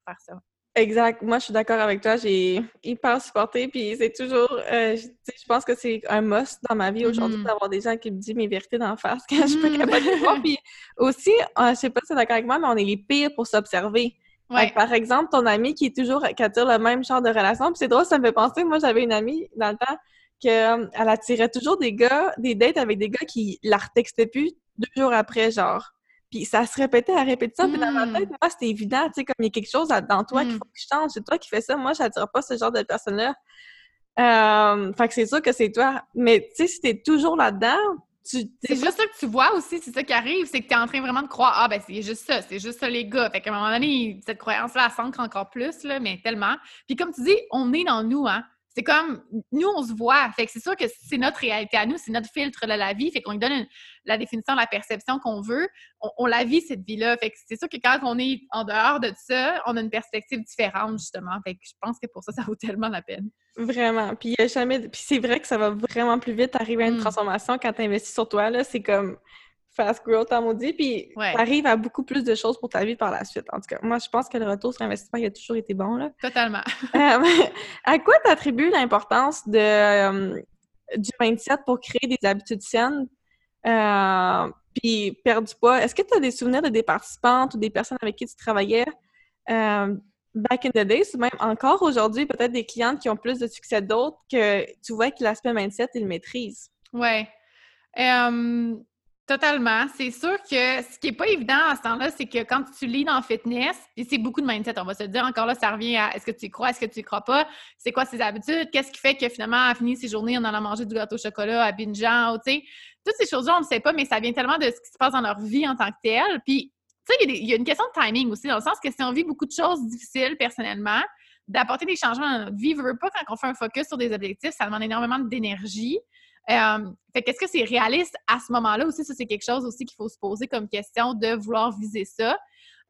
faire ça. Exact. Moi, je suis d'accord avec toi. J'ai hyper supporté. Puis c'est toujours... Euh, je, je pense que c'est un must dans ma vie aujourd'hui mm-hmm. d'avoir des gens qui me disent mes vérités d'en face quand je suis pas capable de voir. Puis aussi, euh, je sais pas si tu es d'accord avec moi, mais on est les pires pour s'observer. Ouais. Donc, par exemple, ton amie qui est toujours... qui attire le même genre de relation. Puis c'est drôle, ça me fait penser... Moi, j'avais une amie dans le temps qu'elle attirait toujours des gars, des dates avec des gars qui la retextaient plus deux jours après, genre. Puis ça se répétait à répétition. Mm. Puis dans ma tête, moi, c'était évident, tu sais, comme il y a quelque chose dans toi mm. qu'il faut que je change. C'est toi qui fais ça. Moi, j'attire pas ce genre de personne-là. Euh, fait que c'est sûr que c'est toi. Mais, tu sais, si t'es toujours là-dedans, Tu, c'est juste ça que tu vois aussi, c'est ça qui arrive, c'est que tu es en train vraiment de croire « Ah, ben c'est juste ça, c'est juste ça les gars ». Fait qu'à un moment donné, cette croyance-là, elle s'ancre encore plus, là, mais tellement. Puis comme tu dis, on est dans nous, hein. C'est comme, nous, on se voit. Fait que c'est sûr que c'est notre réalité à nous, c'est notre filtre de la vie. Fait qu'on lui donne une, la définition, la perception qu'on veut. On, on la vit, cette vie-là. Fait que c'est sûr que quand on est en dehors de ça, on a une perspective différente, justement. Fait que je pense que pour ça, ça vaut tellement la peine. Vraiment. Puis il y a jamais... Puis c'est vrai que ça va vraiment plus vite arriver à une mm. transformation quand tu investis sur toi, là. C'est comme fast growth, on dit. Puis ouais. tu arrives à beaucoup plus de choses pour ta vie par la suite. En tout cas, moi, je pense que le retour sur investissement, il a toujours été bon, là. Totalement. euh, à quoi t'attribues l'importance de, euh, du vingt-sept pour créer des habitudes saines euh, puis perdre du poids? Est-ce que tu as des souvenirs de des participantes ou des personnes avec qui tu travaillais euh, back in the days ou même encore aujourd'hui, peut-être des clientes qui ont plus de succès d'autres que tu vois que l'aspect vingt-sept, ils le maîtrisent? Oui. Um... Totalement. C'est sûr que ce qui n'est pas évident à ce temps-là, c'est que quand tu lis dans fitness, et c'est beaucoup de mindset, on va se dire encore là, ça revient à est-ce que tu y crois, est-ce que tu y crois pas, c'est quoi ses habitudes, qu'est-ce qui fait que finalement, elle finit ses journées en allant manger du gâteau au chocolat, à bingeant, tu sais. Toutes ces choses-là, on ne sait pas, mais ça vient tellement de ce qui se passe dans leur vie en tant que telle. Puis, tu sais, il y, y a une question de timing aussi, dans le sens que si on vit beaucoup de choses difficiles personnellement, d'apporter des changements dans notre vie, ne veut pas quand on fait un focus sur des objectifs, ça demande énormément d'énergie. Euh, fait qu'est-ce que c'est réaliste à ce moment-là aussi? Ça, c'est quelque chose aussi qu'il faut se poser comme question de vouloir viser ça.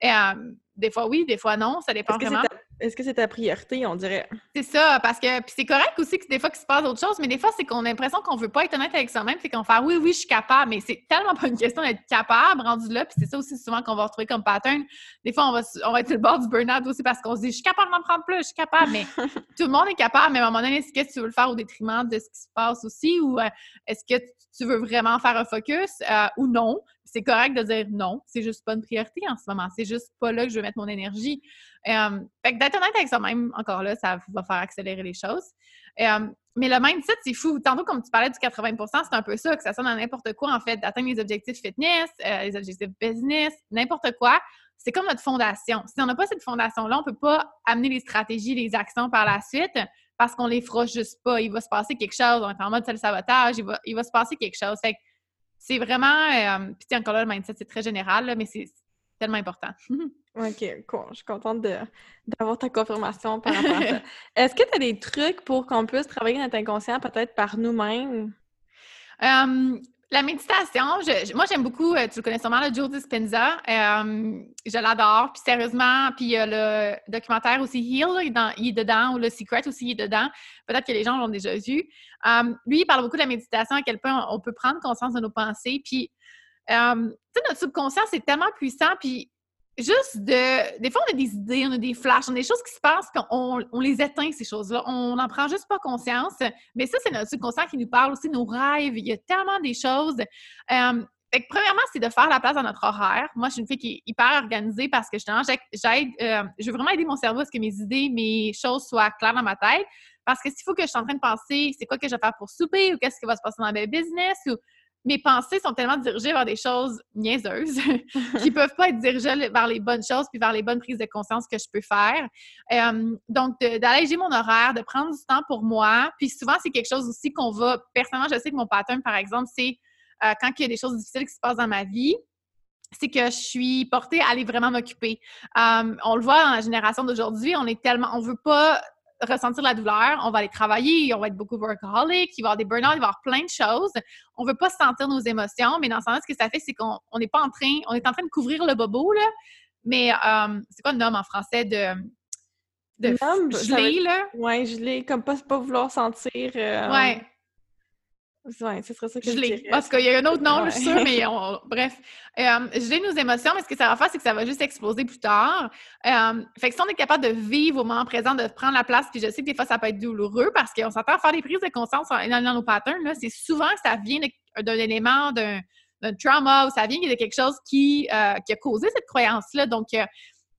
Euh, des fois oui, des fois non, ça dépend vraiment. Est-ce que, c'est ta, est-ce que c'est ta priorité, on dirait? C'est ça, parce que puis c'est correct aussi que des fois qu'il se passe autre chose, mais des fois c'est qu'on a l'impression qu'on veut pas être honnête avec soi-même, c'est qu'on fait oui, oui, je suis capable, mais c'est tellement pas une question d'être capable rendu là, puis c'est ça aussi souvent qu'on va retrouver comme pattern. Des fois on va on va être sur le bord du burn-out aussi parce qu'on se dit je suis capable d'en prendre plus, je suis capable, mais tout le monde est capable, mais à un moment donné, est-ce que tu veux le faire au détriment de ce qui se passe aussi ou euh, est-ce que tu veux vraiment faire un focus euh, ou non? C'est correct de dire non, c'est juste pas une priorité en ce moment, c'est juste pas là que je veux mettre mon énergie. Euh, fait que d'être honnête avec soi-même, encore là, ça va faire accélérer les choses. Euh, mais le mindset, c'est fou. Tantôt, comme tu parlais du quatre-vingts pour cent, c'est un peu ça, que ça sonne à n'importe quoi, en fait, d'atteindre les objectifs fitness, euh, les objectifs business, n'importe quoi. C'est comme notre fondation. Si on n'a pas cette fondation-là, on ne peut pas amener les stratégies, les actions par la suite parce qu'on ne les fera juste pas. Il va se passer quelque chose, on est en mode self-sabotage, il va, il va se passer quelque chose. Fait que c'est vraiment... Euh, puis tu encore là, le mindset, c'est très général, là, mais c'est tellement important. OK, cool. Je suis contente de, d'avoir ta confirmation par rapport à ça. Est-ce que tu as des trucs pour qu'on puisse travailler notre inconscient peut-être par nous-mêmes? Um, la méditation, je, moi, j'aime beaucoup, tu le connais sûrement, le Joe Dispenza. Um, je l'adore. Puis sérieusement, puis il y a le documentaire aussi, Heal, là, il, est dans, il est dedans, ou Le Secret aussi, il est dedans. Peut-être que les gens l'ont déjà vu. Um, lui, il parle beaucoup de la méditation, à quel point on peut prendre conscience de nos pensées. Puis, um, tu sais, notre subconscient, c'est tellement puissant, puis juste de... Des fois, on a des idées, on a des flashs, on a des choses qui se passent, puis on, on les éteint, ces choses-là. On n'en prend juste pas conscience. Mais ça, c'est notre subconscient qui nous parle aussi, nos rêves. Il y a tellement des choses. Euh, fait que premièrement, c'est de faire la place dans notre horaire. Moi, je suis une fille qui est hyper organisée parce que justement, j'aide... Euh, je veux vraiment aider mon cerveau à ce que mes idées, mes choses soient claires dans ma tête. Parce que s'il faut que je suis en train de penser c'est quoi que je vais faire pour souper ou qu'est-ce qui va se passer dans mes business ou... Mes pensées sont tellement dirigées vers des choses niaiseuses qui ne peuvent pas être dirigées vers les bonnes choses puis vers les bonnes prises de conscience que je peux faire. Euh, donc, de, d'alléger mon horaire, de prendre du temps pour moi. Puis souvent, c'est quelque chose aussi qu'on va... Personnellement, je sais que mon pattern, par exemple, c'est euh, quand il y a des choses difficiles qui se passent dans ma vie, c'est que je suis portée à aller vraiment m'occuper. Euh, on le voit dans la génération d'aujourd'hui, on est tellement... On ne veut pas ressentir la douleur, on va aller travailler, on va être beaucoup workaholic, il va y avoir des burn-out, il va y avoir plein de choses. On ne veut pas sentir nos émotions, mais dans ce sens, ce que ça fait, c'est qu'on on n'est pas en train, on est en train de couvrir le bobo, là. Mais euh, c'est quoi un homme en français de, de non, geler, là? Oui, geler, comme pas, pas vouloir sentir. Euh... Oui. Ouais, ce serait ça que je dirais. Parce qu'il y a un autre nom, ouais. Je suis sûre, mais on... bref. Euh, geler nos émotions, mais ce que ça va faire, c'est que ça va juste exploser plus tard. Euh, fait que si on est capable de vivre au moment présent, de prendre la place, puis je sais que des fois, ça peut être douloureux parce qu'on s'entend à faire des prises de conscience dans nos patterns, là, c'est souvent que ça vient de, d'un élément, d'un, d'un trauma, ou ça vient de quelque chose qui, euh, qui a causé cette croyance-là. Donc, euh,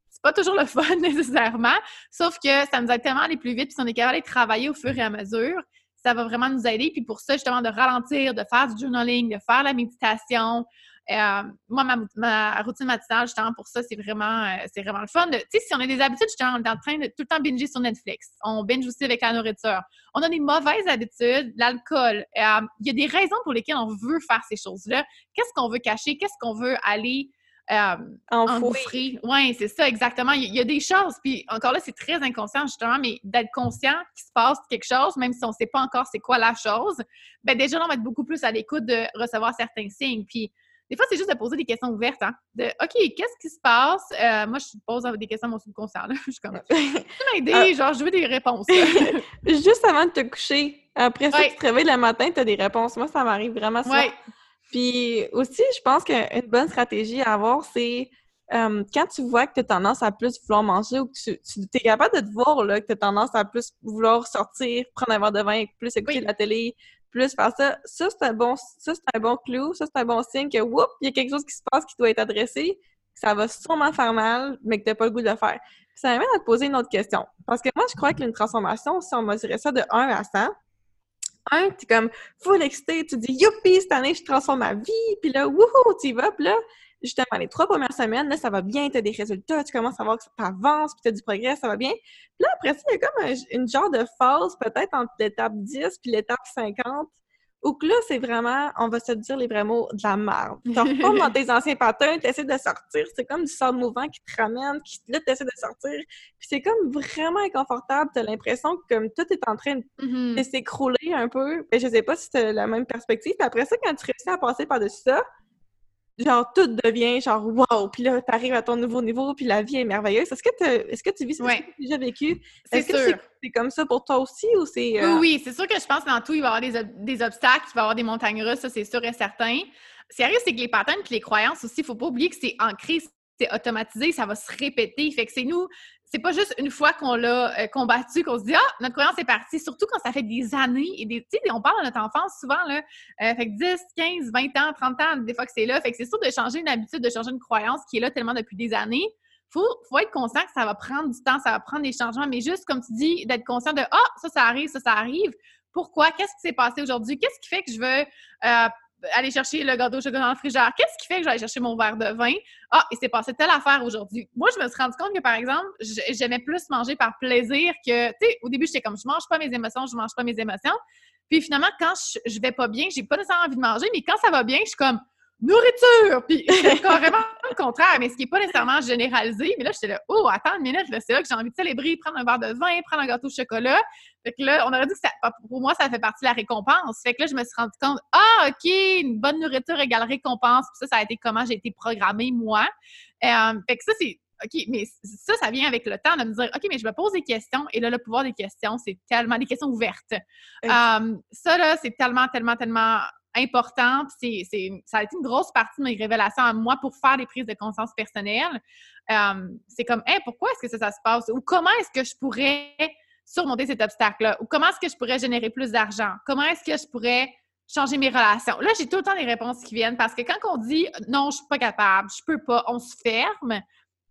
c'est pas toujours le fun, nécessairement, sauf que ça nous aide tellement à aller plus vite, puis si on est capable de travailler au fur et à mesure, ça va vraiment nous aider. Puis pour ça, justement, de ralentir, de faire du journaling, de faire la méditation, Euh, moi, ma, ma routine matinale, justement, pour ça, c'est vraiment, euh, c'est vraiment le fun. Tu sais, si on a des habitudes, je suis en train de tout le temps binger sur Netflix. On binge aussi avec la nourriture. On a des mauvaises habitudes, l'alcool. Il euh, y a des raisons pour lesquelles on veut faire ces choses-là. Qu'est-ce qu'on veut cacher? Qu'est-ce qu'on veut aller... Euh, Enfouir. Oui, c'est ça, exactement. Il y a des choses, puis encore là, c'est très inconscient, justement, mais d'être conscient qu'il se passe quelque chose, même si on ne sait pas encore c'est quoi la chose, bien déjà, on va être beaucoup plus à l'écoute de recevoir certains signes. Puis des fois, c'est juste de poser des questions ouvertes, hein, de « OK, qu'est-ce qui se passe? Euh, » Moi, je pose des questions à mon subconscient, là. Je suis comme « Tu peux m'aider? Genre, je veux des réponses. » Juste avant de te coucher, après ça, ouais. Tu te réveilles le matin, tu as des réponses. Moi, ça m'arrive vraiment souvent. Ouais. Puis aussi, je pense qu'une bonne stratégie à avoir, c'est euh, quand tu vois que tu as tendance à plus vouloir manger ou que tu, tu es capable de te voir là, que tu as tendance à plus vouloir sortir, prendre un verre de vin, plus écouter oui. la télé, plus faire ça, ça c'est un bon, ça, c'est un bon clou, ça c'est un bon signe que whoop, il y a quelque chose qui se passe qui doit être adressé, que ça va sûrement faire mal, mais que tu n'as pas le goût de le faire. Puis ça m'amène à te poser une autre question. Parce que moi, je crois que une transformation, si on mesurait ça de un à cent, un, t'es comme full excité, tu dis youpi, cette année je transforme ma vie, puis là, wouhou, tu y vas, puis là, justement, les trois premières semaines, là, ça va bien, t'as des résultats, tu commences à voir que ça avance, puis t'as du progrès, ça va bien. Puis là, après ça, il y a comme un, une genre de phase, peut-être entre l'étape dix puis l'étape cinquante, où que là, c'est vraiment, on va se dire les vrais mots, de la merde. Tu retombes dans tes anciens patterns, t'essaies de sortir, c'est comme du sort mouvant qui te ramène, qui, là, t'essaies de sortir, puis c'est comme vraiment inconfortable, t'as l'impression que comme tout est en train de, mm-hmm. de s'écrouler un peu, mais je sais pas si c'est la même perspective, puis après ça, quand tu réussis à passer par-dessus ça, genre, tout devient genre « wow », puis là, t'arrives à ton nouveau niveau, puis la vie est merveilleuse. Est-ce que, est-ce que tu vis ce ouais. que tu as déjà vécu? C'est Est-ce sûr. que c'est, c'est comme ça pour toi aussi, ou c'est… Euh... Oui, oui, c'est sûr que je pense que dans tout, il va y avoir des, des obstacles, il va y avoir des montagnes russes, ça, c'est sûr et certain. Ce qui arrive, c'est que les patterns et les croyances aussi, il ne faut pas oublier que c'est ancré, c'est automatisé, ça va se répéter. Fait que c'est nous, c'est pas juste une fois qu'on l'a euh, combattu qu'on se dit « ah, notre croyance est partie », surtout quand ça fait des années. Et des, tu sais, on parle de notre enfance souvent, là, euh, fait que dix, quinze, vingt ans, trente ans, des fois que c'est là. Fait que c'est sûr de changer une habitude, de changer une croyance qui est là tellement depuis des années. Faut, faut être conscient que ça va prendre du temps, ça va prendre des changements, mais juste, comme tu dis, d'être conscient de « ah, ça, ça arrive, ça, ça arrive. Pourquoi? Qu'est-ce qui s'est passé aujourd'hui? Qu'est-ce qui fait que je veux… Euh, aller chercher le gâteau au chocolat dans le frigidaire. Qu'est-ce qui fait que je vais aller chercher mon verre de vin? Ah, il s'est passé telle affaire aujourd'hui. Moi, je me suis rendu compte que, par exemple, j'aimais plus manger par plaisir que, tu sais, au début, j'étais comme, je mange pas mes émotions, je mange pas mes émotions. Puis finalement, quand je vais pas bien, j'ai pas nécessairement envie de manger, mais quand ça va bien, je suis comme, nourriture! Puis c'est carrément le contraire, mais ce qui n'est pas nécessairement généralisé. Mais là, j'étais là, oh, attends une minute, là, c'est là que j'ai envie de célébrer, prendre un verre de vin, prendre un gâteau au chocolat. Fait que là, on aurait dit que ça, pour moi, ça fait partie de la récompense. Fait que là, je me suis rendu compte, ah, OK, une bonne nourriture égale récompense. Puis ça, ça a été comment j'ai été programmée, moi. Euh, fait que ça, c'est, OK, mais ça, ça vient avec le temps de me dire, OK, mais je me pose des questions. Et là, le pouvoir des questions, c'est tellement des questions ouvertes. Okay. Euh, ça, là, c'est tellement, tellement, tellement... important, puis c'est, c'est, ça a été une grosse partie de mes révélations à moi pour faire des prises de conscience personnelles. Euh, c'est comme, hey, pourquoi est-ce que ça, ça se passe? Ou comment est-ce que je pourrais surmonter cet obstacle-là? Ou comment est-ce que je pourrais générer plus d'argent? Comment est-ce que je pourrais changer mes relations? Là, j'ai tout le temps des réponses qui viennent parce que quand on dit, non, je suis pas capable, je peux pas, on se ferme.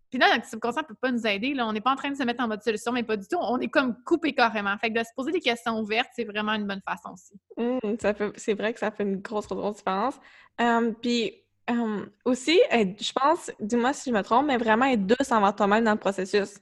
Puis là, notre subconscient ne peut pas nous aider. Là, on n'est pas en train de se mettre en mode solution, mais pas du tout. On est comme coupé carrément. Fait que de se poser des questions ouvertes, c'est vraiment une bonne façon aussi. Mmh, ça peut, c'est vrai que ça fait une grosse, grosse, grosse différence. Um, Puis um, aussi, je pense, dis-moi si je me trompe, mais vraiment être douce envers toi-même dans le processus.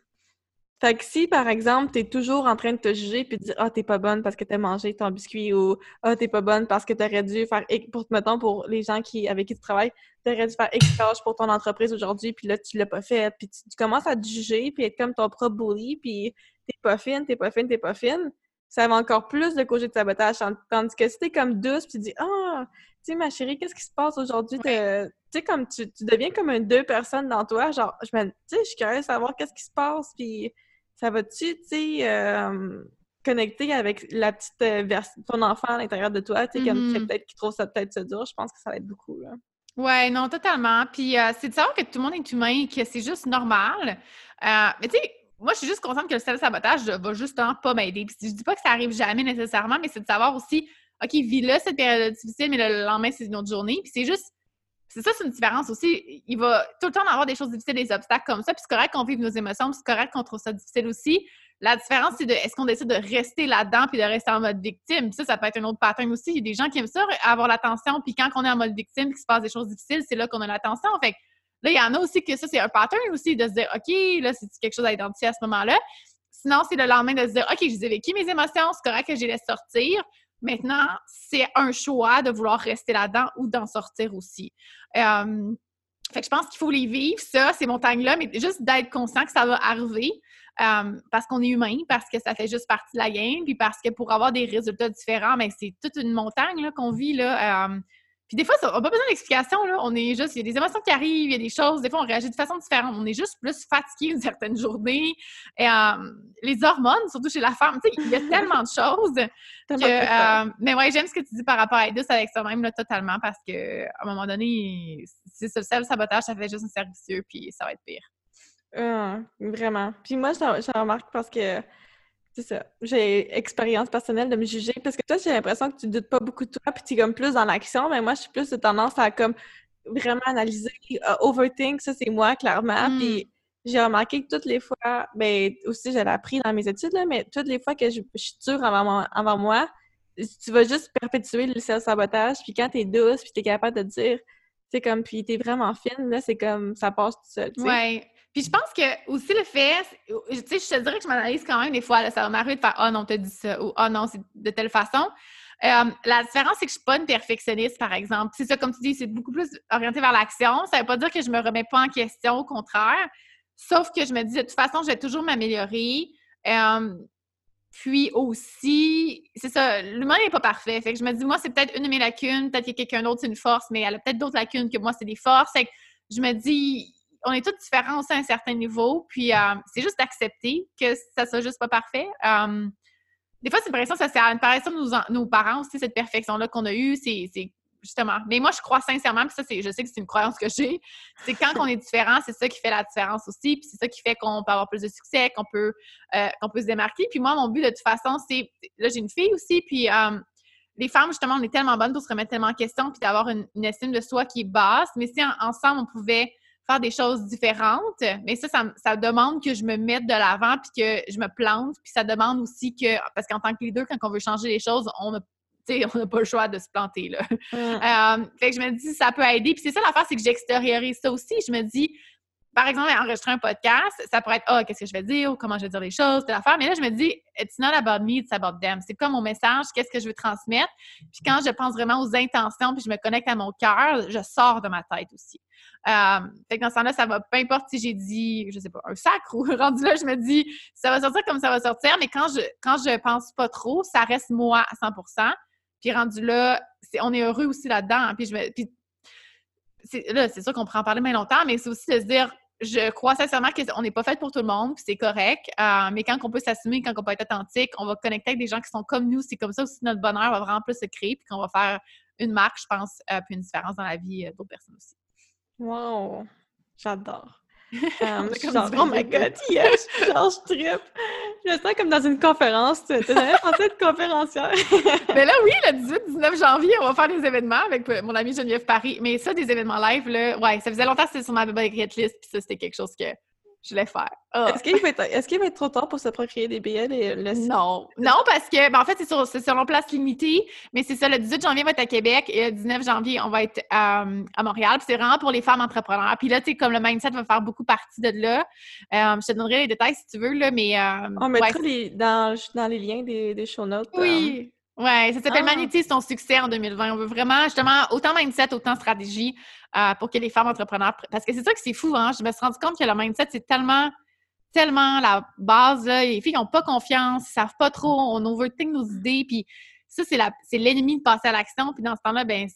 Fait que si, par exemple, t'es toujours en train de te juger puis de dire « ah, t'es pas bonne parce que t'as mangé ton biscuit » ou « ah, t'es pas bonne parce que t'aurais dû faire X » pour, mettons, pour les gens qui, avec qui tu travailles, t'aurais dû faire X tâche pour ton entreprise aujourd'hui puis là, tu l'as pas fait. Puis tu, tu commences à te juger puis être comme ton propre bully puis t'es pas fine, t'es pas fine, t'es pas fine. Ça va encore plus de causer de sabotage. Tandis que si t'es comme douce puis tu dis « ah, tu sais, ma chérie, qu'est-ce qui se passe aujourd'hui? » ouais. Tu sais, comme tu, tu deviens comme une deux personnes dans toi, genre, je me dis, tu sais, je suis curieuse de savoir qu'est-ce qui se passe, puis ça va-tu, tu sais, euh, connecter avec la petite euh, vers ton enfant à l'intérieur de toi, tu sais, comme mm-hmm. peut-être qu'il trouve ça peut-être ça dur, je pense que ça va être beaucoup, là. Ouais, non, totalement. Puis euh, c'est de savoir que tout le monde est humain, que c'est juste normal. Euh, mais tu sais, moi, je suis juste consciente que le self-sabotage va justement pas m'aider. Puis je dis pas que ça arrive jamais nécessairement, mais c'est de savoir aussi, OK, vis-là cette période difficile, mais le lendemain, c'est une autre journée. Puis c'est juste C'est ça, c'est une différence aussi. Il va tout le temps en avoir des choses difficiles, des obstacles comme ça. Puis c'est correct qu'on vive nos émotions, puis c'est correct qu'on trouve ça difficile aussi. La différence, c'est de est-ce qu'on décide de rester là-dedans puis de rester en mode victime. Ça, ça peut être un autre pattern aussi. Il y a des gens qui aiment ça, avoir l'attention. Puis quand on est en mode victime, qu'il se passe des choses difficiles, c'est là qu'on a l'attention. Fait que là, il y en a aussi que ça, c'est un pattern aussi de se dire, OK, là, c'est quelque chose à identifier à ce moment-là. Sinon, c'est le lendemain de se dire, OK, j'ai vécu mes émotions, c'est correct que je les laisse sortir. Maintenant, c'est un choix de vouloir rester là-dedans ou d'en sortir aussi. Euh, fait que je pense qu'il faut les vivre, ça, ces montagnes-là, mais juste d'être conscient que ça va arriver euh, parce qu'on est humain, parce que ça fait juste partie de la game, puis parce que pour avoir des résultats différents, mais c'est toute une montagne là, qu'on vit, là. Euh, puis des fois, ça, on n'a pas besoin d'explication, là. On est juste, il y a des émotions qui arrivent, il y a des choses, des fois, on réagit de façon différente. On est juste plus fatigué une certaine journée. Et, euh, les hormones, surtout chez la femme, tu sais, il y a tellement de choses. que, euh, mais ouais, j'aime ce que tu dis par rapport à être douce avec soi-même, là, totalement, parce qu'à un moment donné, si c'est le sabotage, ça fait juste un servicieux, puis ça va être pire. Euh, vraiment. Puis moi, je remarque parce que c'est ça. J'ai expérience personnelle de me juger parce que toi, j'ai l'impression que tu doutes pas beaucoup de toi puis tu es comme plus dans l'action, mais moi, je suis plus de tendance à comme vraiment analyser, uh, overthink, ça c'est moi, clairement. Mm. Puis j'ai remarqué que toutes les fois, ben aussi, je l'ai appris dans mes études, là, mais toutes les fois que je, je suis dure envers, envers moi, tu vas juste perpétuer le self-sabotage. Puis quand t'es douce puis t'es capable de te dire, c'est comme, puis t'es vraiment fine, là, c'est comme, ça passe tout seul, tu sais. Ouais. Puis je pense que aussi le fait, tu sais, je te dirais que je m'analyse quand même des fois, là, ça m'arrive de faire « Ah oh, non, t'as dit ça » ou « Ah oh, non, c'est de telle façon euh, ». La différence, c'est que je suis pas une perfectionniste, par exemple. C'est ça, comme tu dis, c'est beaucoup plus orienté vers l'action. Ça veut pas dire que je me remets pas en question, au contraire. Sauf que je me dis, de toute façon, je vais toujours m'améliorer. Euh, puis aussi, c'est ça, l'humain n'est pas parfait. Fait que je me dis, moi, c'est peut-être une de mes lacunes, peut-être que quelqu'un d'autre, c'est une force, mais elle a peut-être d'autres lacunes que moi, c'est des forces. Fait que je me dis... On est tous différents aussi à un certain niveau, puis euh, c'est juste d'accepter que ça soit juste pas parfait. Um, des fois, c'est une pression, ça c'est une pression de nos, nos parents aussi, cette perfection-là qu'on a eue, c'est, c'est justement... Mais moi, je crois sincèrement, puis ça, c'est, je sais que c'est une croyance que j'ai, c'est quand on est différent, c'est ça qui fait la différence aussi, puis c'est ça qui fait qu'on peut avoir plus de succès, qu'on peut, euh, qu'on peut se démarquer. Puis moi, mon but, de toute façon, c'est... Là, j'ai une fille aussi, puis... Um, les femmes, justement, on est tellement bonnes pour se remettre tellement en question puis d'avoir une, une estime de soi qui est basse, mais si en, ensemble, on pouvait... faire des choses différentes, mais ça, ça, ça demande que je me mette de l'avant puis que je me plante, puis ça demande aussi que... Parce qu'en tant que leader, quand on veut changer les choses, on n'a pas le choix de se planter, là. Mm. Euh, fait que je me dis, ça peut aider. Puis c'est ça l'affaire, c'est que j'extériorise ça aussi. Je me dis, par exemple, enregistrer un podcast, ça pourrait être « Ah, oh, qu'est-ce que je vais dire? Comment je vais dire les choses? » Mais là, je me dis « It's not about me, it's about them. » C'est comme mon message, qu'est-ce que je veux transmettre. Puis quand je pense vraiment aux intentions puis je me connecte à mon cœur, je sors de ma tête aussi. Euh, fait que dans ce temps-là, ça va, peu importe si j'ai dit, je sais pas, un sacre ou rendu là, je me dis « Ça va sortir comme ça va sortir. » Mais quand je quand je pense pas trop, ça reste moi à cent pour cent. Puis rendu là, c'est, on est heureux aussi là-dedans. Hein, puis je me, puis c'est, là, c'est sûr qu'on pourrait en parler bien longtemps, mais c'est aussi de se dire « Je crois sincèrement qu'on n'est pas fait pour tout le monde, puis c'est correct. Euh, mais quand on peut s'assumer, quand on peut être authentique, on va connecter avec des gens qui sont comme nous. C'est comme ça aussi notre bonheur va vraiment plus se créer, puis qu'on va faire une marque, je pense, euh, puis une différence dans la vie euh, d'autres personnes aussi. Wow! J'adore! Um, je suis genre, oh my god, yes! Genre, je trippe! Je me sens comme dans une conférence. Tu avais pensé être conférencière? Mais là, oui, le dix-huit dix-neuf janvier, on va faire des événements avec mon amie Geneviève Paris. Mais ça, des événements live, là, ouais, ça faisait longtemps que c'était sur ma bucket list, puis ça, c'était quelque chose que je voulais faire. Oh. Est-ce qu'il va être, est-ce qu'il va être trop tard pour se procréer des billets? Et le... Non. Non, parce que, ben, en fait, c'est sur, c'est sur une place limitée, mais c'est ça, le dix-huit janvier, on va être à Québec et le dix-neuf janvier, on va être euh, à Montréal. Puis c'est vraiment pour les femmes entrepreneurs. Puis là, tu sais, comme le mindset va faire beaucoup partie de là, euh, je te donnerai les détails si tu veux, là, mais... Euh, on mettra ouais, les, dans, dans les liens des, des show notes. Oui. Euh... Oui, ça s'appelle ah. Magnétise, c'est ton succès en deux mille vingt. On veut vraiment, justement, autant mindset, autant stratégie euh, pour que les femmes entrepreneurs... Parce que c'est ça que c'est fou, hein? Je me suis rendu compte que le mindset, c'est tellement, tellement la base, là. Les filles n'ont pas confiance, ils savent pas trop, on overthink nos idées, puis ça, c'est, la, c'est l'ennemi de passer à l'action, puis dans ce temps-là, ben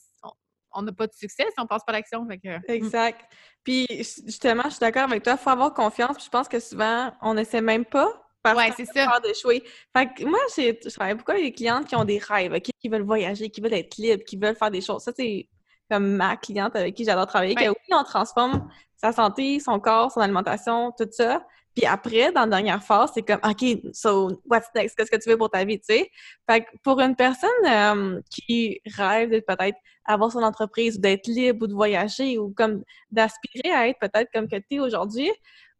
on n'a pas de succès si on passe pas à l'action. Fait que... Exact. Puis, justement, je suis d'accord avec toi, il faut avoir confiance, puis je pense que souvent, on n'essaie même pas. Ouais, c'est ça. D'échouer. Fait que moi, j'ai, je travaille beaucoup avec des clientes qui ont des rêves, okay, qui veulent voyager, qui veulent être libres, qui veulent faire des choses. Ça, c'est comme ma cliente avec qui j'adore travailler, ouais. Qui, oui, on transforme sa santé, son corps, son alimentation, tout ça. Puis après, dans la dernière phase, c'est comme « OK, so what's next? Qu'est-ce que tu veux pour ta vie? » Tu sais? Fait que pour une personne euh, qui rêve d'être peut-être avoir son entreprise ou d'être libre ou de voyager ou comme d'aspirer à être peut-être comme que tu es aujourd'hui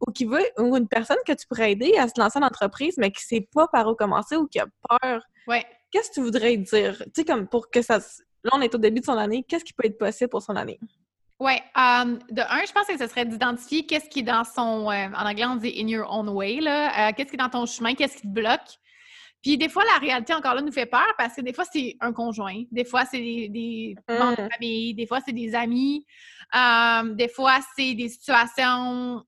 ou qui veut ou une personne que tu pourrais aider à se lancer en entreprise mais qui ne sait pas par où commencer ou qui a peur, ouais. Qu'est-ce que tu voudrais dire? Tu sais, comme pour que ça... Là, on est au début de son année. Qu'est-ce qui peut être possible pour son année? Oui. Um, de un, je pense que ce serait d'identifier qu'est-ce qui est dans son... Euh, en anglais, on dit « in your own way ». là euh, Qu'est-ce qui est dans ton chemin? Qu'est-ce qui te bloque? Puis des fois, la réalité, encore là, nous fait peur parce que des fois, c'est un conjoint. Des fois, c'est des, des mm. membres de famille. Des fois, c'est des amis. Um, des fois, c'est des situations...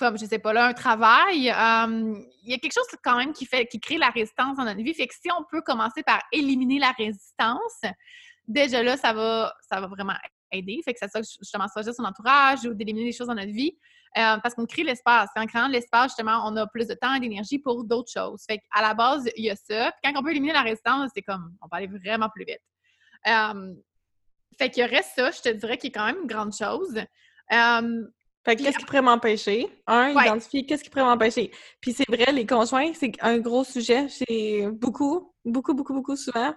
comme, je sais pas, là, un travail, euh, il y a quelque chose quand même qui fait qui crée la résistance dans notre vie. Fait que si on peut commencer par éliminer la résistance, déjà là, ça va, ça va vraiment aider. Fait que c'est ça que justement, ça juste son entourage ou d'éliminer des choses dans notre vie euh, parce qu'on crée l'espace. En créant l'espace, justement, on a plus de temps et d'énergie pour d'autres choses. Fait qu'à la base, il y a ça. Puis quand on peut éliminer la résistance, c'est comme, on peut aller vraiment plus vite. Euh, fait qu'il reste ça, je te dirais, qui est quand même une grande chose. Euh, Fait que qu'est-ce qui pourrait m'empêcher? Un, ouais. Identifier qu'est-ce qui pourrait m'empêcher. Puis c'est vrai, les conjoints, c'est un gros sujet. J'ai beaucoup, beaucoup, beaucoup, beaucoup souvent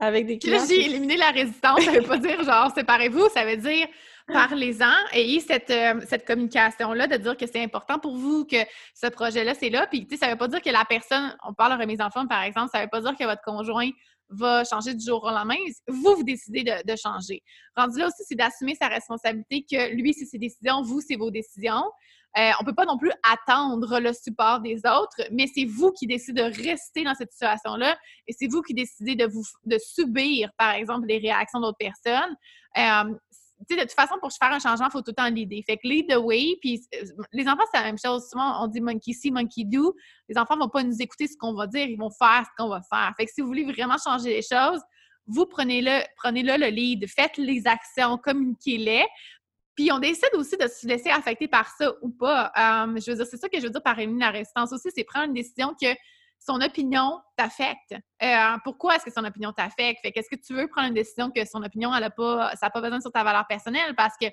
avec des clients. Là, j'ai éliminé la résistance. Ça veut pas dire genre « séparez-vous », ça veut dire « parlez-en ». Ayez cette, euh, cette communication-là de dire que c'est important pour vous, que ce projet-là, c'est là. Puis tu sais, ça veut pas dire que la personne, on parle de remise en forme par exemple, ça veut pas dire que votre conjoint va changer du jour au lendemain. Vous, vous décidez de, de changer. Rendu là aussi, c'est d'assumer sa responsabilité que lui, c'est ses décisions, vous, c'est vos décisions. Euh, on ne peut pas non plus attendre le support des autres, mais c'est vous qui décidez de rester dans cette situation-là et c'est vous qui décidez de, vous, de subir, par exemple, les réactions d'autres personnes. Euh, tu sais, de toute façon, pour faire un changement, il faut tout le temps l'idée. Fait que lead the way, puis les enfants, c'est la même chose. Souvent, on dit monkey see, monkey do. Les enfants ne vont pas nous écouter ce qu'on va dire, ils vont faire ce qu'on va faire. Fait que si vous voulez vraiment changer les choses, vous prenez-le, prenez-le le lead, faites les actions, communiquez-les. Puis on décide aussi de se laisser affecter par ça ou pas. Euh, je veux dire, c'est ça que je veux dire par éliminer la résistance aussi, c'est prendre une décision que son opinion t'affecte. Euh, pourquoi est-ce que son opinion t'affecte? Fait qu'est-ce que tu veux prendre une décision que son opinion, elle a pas, ça n'a pas besoin sur ta valeur personnelle? Parce que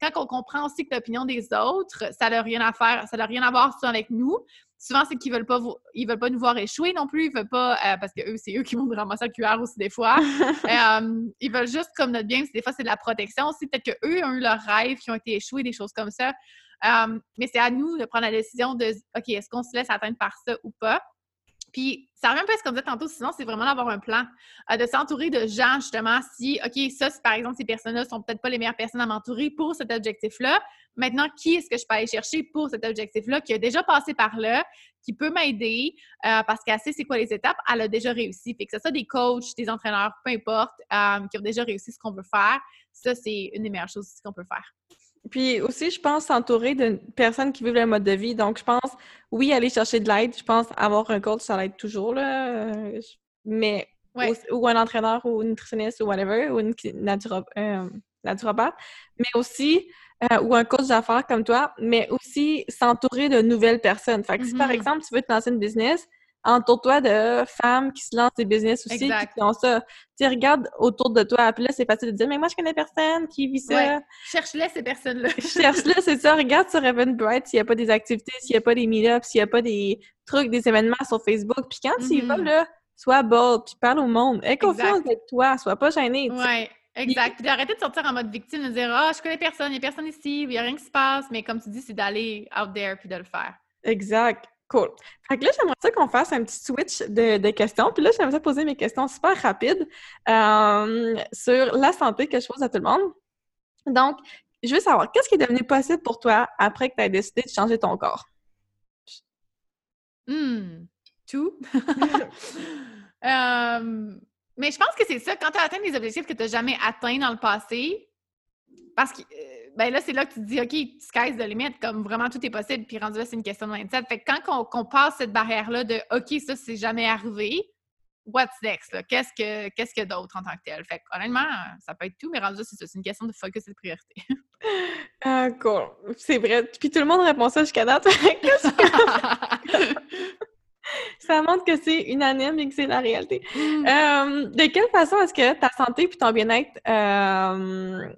quand on comprend aussi que l'opinion des autres, ça n'a rien à faire, ça n'a rien à voir avec nous. Souvent, c'est qu'ils ne veulent pas vous, ils veulent pas nous voir échouer non plus. Ils veulent pas, euh, parce que eux, c'est eux qui vont nous ramasser le cuillère aussi des fois. euh, ils veulent juste comme notre bien, des fois, c'est de la protection aussi. Peut-être qu'eux ont eu leurs rêves qui ont été échoués, des choses comme ça. Euh, mais c'est à nous de prendre la décision de, OK, est-ce qu'on se laisse atteindre par ça ou pas? Puis, ça revient un peu à ce qu'on disait tantôt, sinon, c'est vraiment d'avoir un plan, euh, de s'entourer de gens, justement, si, OK, ça, si, par exemple, ces personnes-là ne sont peut-être pas les meilleures personnes à m'entourer pour cet objectif-là, maintenant, qui est-ce que je peux aller chercher pour cet objectif-là, qui a déjà passé par là, qui peut m'aider, euh, parce qu'elle sait c'est quoi les étapes, elle a déjà réussi. Fait que ce soit des coachs, des entraîneurs, peu importe, euh, qui ont déjà réussi ce qu'on veut faire, ça, c'est une des meilleures choses qu'on peut faire. Puis aussi, je pense s'entourer de personnes qui vivent le mode de vie. Donc, je pense, oui, aller chercher de l'aide. Je pense avoir un coach, ça l'aide toujours, là. Mais, ouais. ou, ou un entraîneur, ou une nutritionniste, ou whatever, ou une natura, euh, naturopathe. Mais aussi, euh, ou un coach d'affaires comme toi, mais aussi s'entourer de nouvelles personnes. Fait que mm-hmm. si, par exemple, tu veux te lancer une business, entoure-toi de femmes qui se lancent des business aussi, exact. Qui ont ça. Tu sais, regarde autour de toi. Puis là, c'est facile de dire, mais moi, je connais personne qui vit ça. Ouais. Cherche-les, ces personnes-là. Cherche-les, c'est ça. Regarde sur Eventbrite s'il n'y a pas des activités, s'il n'y a pas des meet-ups, s'il n'y a pas des trucs, des événements sur Facebook. Puis quand mm-hmm. tu y vas, là, sois bold, puis parle au monde. Aie confiance avec toi, sois pas gênée. Oui, exact. Puis d'arrêter de sortir en mode victime, de dire, ah, oh, je connais personne, il n'y a personne ici, il n'y a rien qui se passe. Mais comme tu dis, c'est d'aller out there puis de le faire. Exact. Cool. Fait que là, j'aimerais ça qu'on fasse un petit switch de, de questions. Puis là, j'aimerais ça poser mes questions super rapides euh, sur la santé que je pose à tout le monde. Donc, je veux savoir, qu'est-ce qui est devenu possible pour toi après que tu aies décidé de changer ton corps? Hum, tout. euh, mais je pense que c'est ça. Quand tu as atteint des objectifs que tu n'as jamais atteints dans le passé, parce que... Euh, ben là, c'est là que tu te dis, OK, tu sky's the limit, comme vraiment tout est possible, puis rendu là, c'est une question de mindset. Fait que quand on, qu'on passe cette barrière-là de OK, ça, c'est jamais arrivé, what's next? Là? Qu'est-ce que qu'est-ce que d'autre en tant que tel? Fait que honnêtement, ça peut être tout, mais rendu là, c'est ça, c'est une question de focus et de priorité. Ah, cool. C'est vrai. Puis tout le monde répond ça jusqu'à date. Qu'est-ce que... Ça montre que c'est unanime et que c'est la réalité. Mm. Euh, de quelle façon est-ce que ta santé puis ton bien-être... Euh...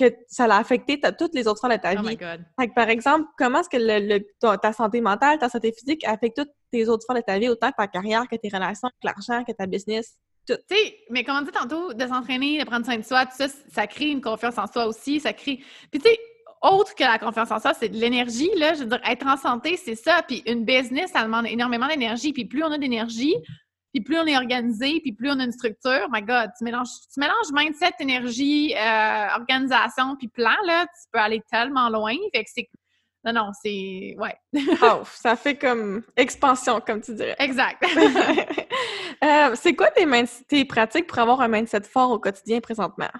que ça l'a affecté ta, toutes les autres sphères de ta oh vie. Fait que, par exemple, comment est-ce que le, le, ta, ta santé mentale, ta santé physique affecte toutes tes autres sphères de ta vie, autant ta carrière que tes relations, que l'argent, que ta business, tout. Tu sais, mais comme on dit tantôt, de s'entraîner, de prendre soin de soi, tout ça, ça crée une confiance en soi aussi, ça crée... Puis tu sais, autre que la confiance en soi, c'est de l'énergie, là. Je veux dire, être en santé, c'est ça. Puis une business, ça demande énormément d'énergie. Puis plus on a d'énergie, puis plus on est organisé, puis plus on a une structure, my God, tu mélanges, tu mélanges mindset, énergie, euh, organisation, puis plan, là, tu peux aller tellement loin. Fait que c'est... Non, non, c'est... Ouais. Oh, ça fait comme expansion, comme tu dirais. Exact. euh, c'est quoi tes, tes pratiques pour avoir un mindset fort au quotidien présentement?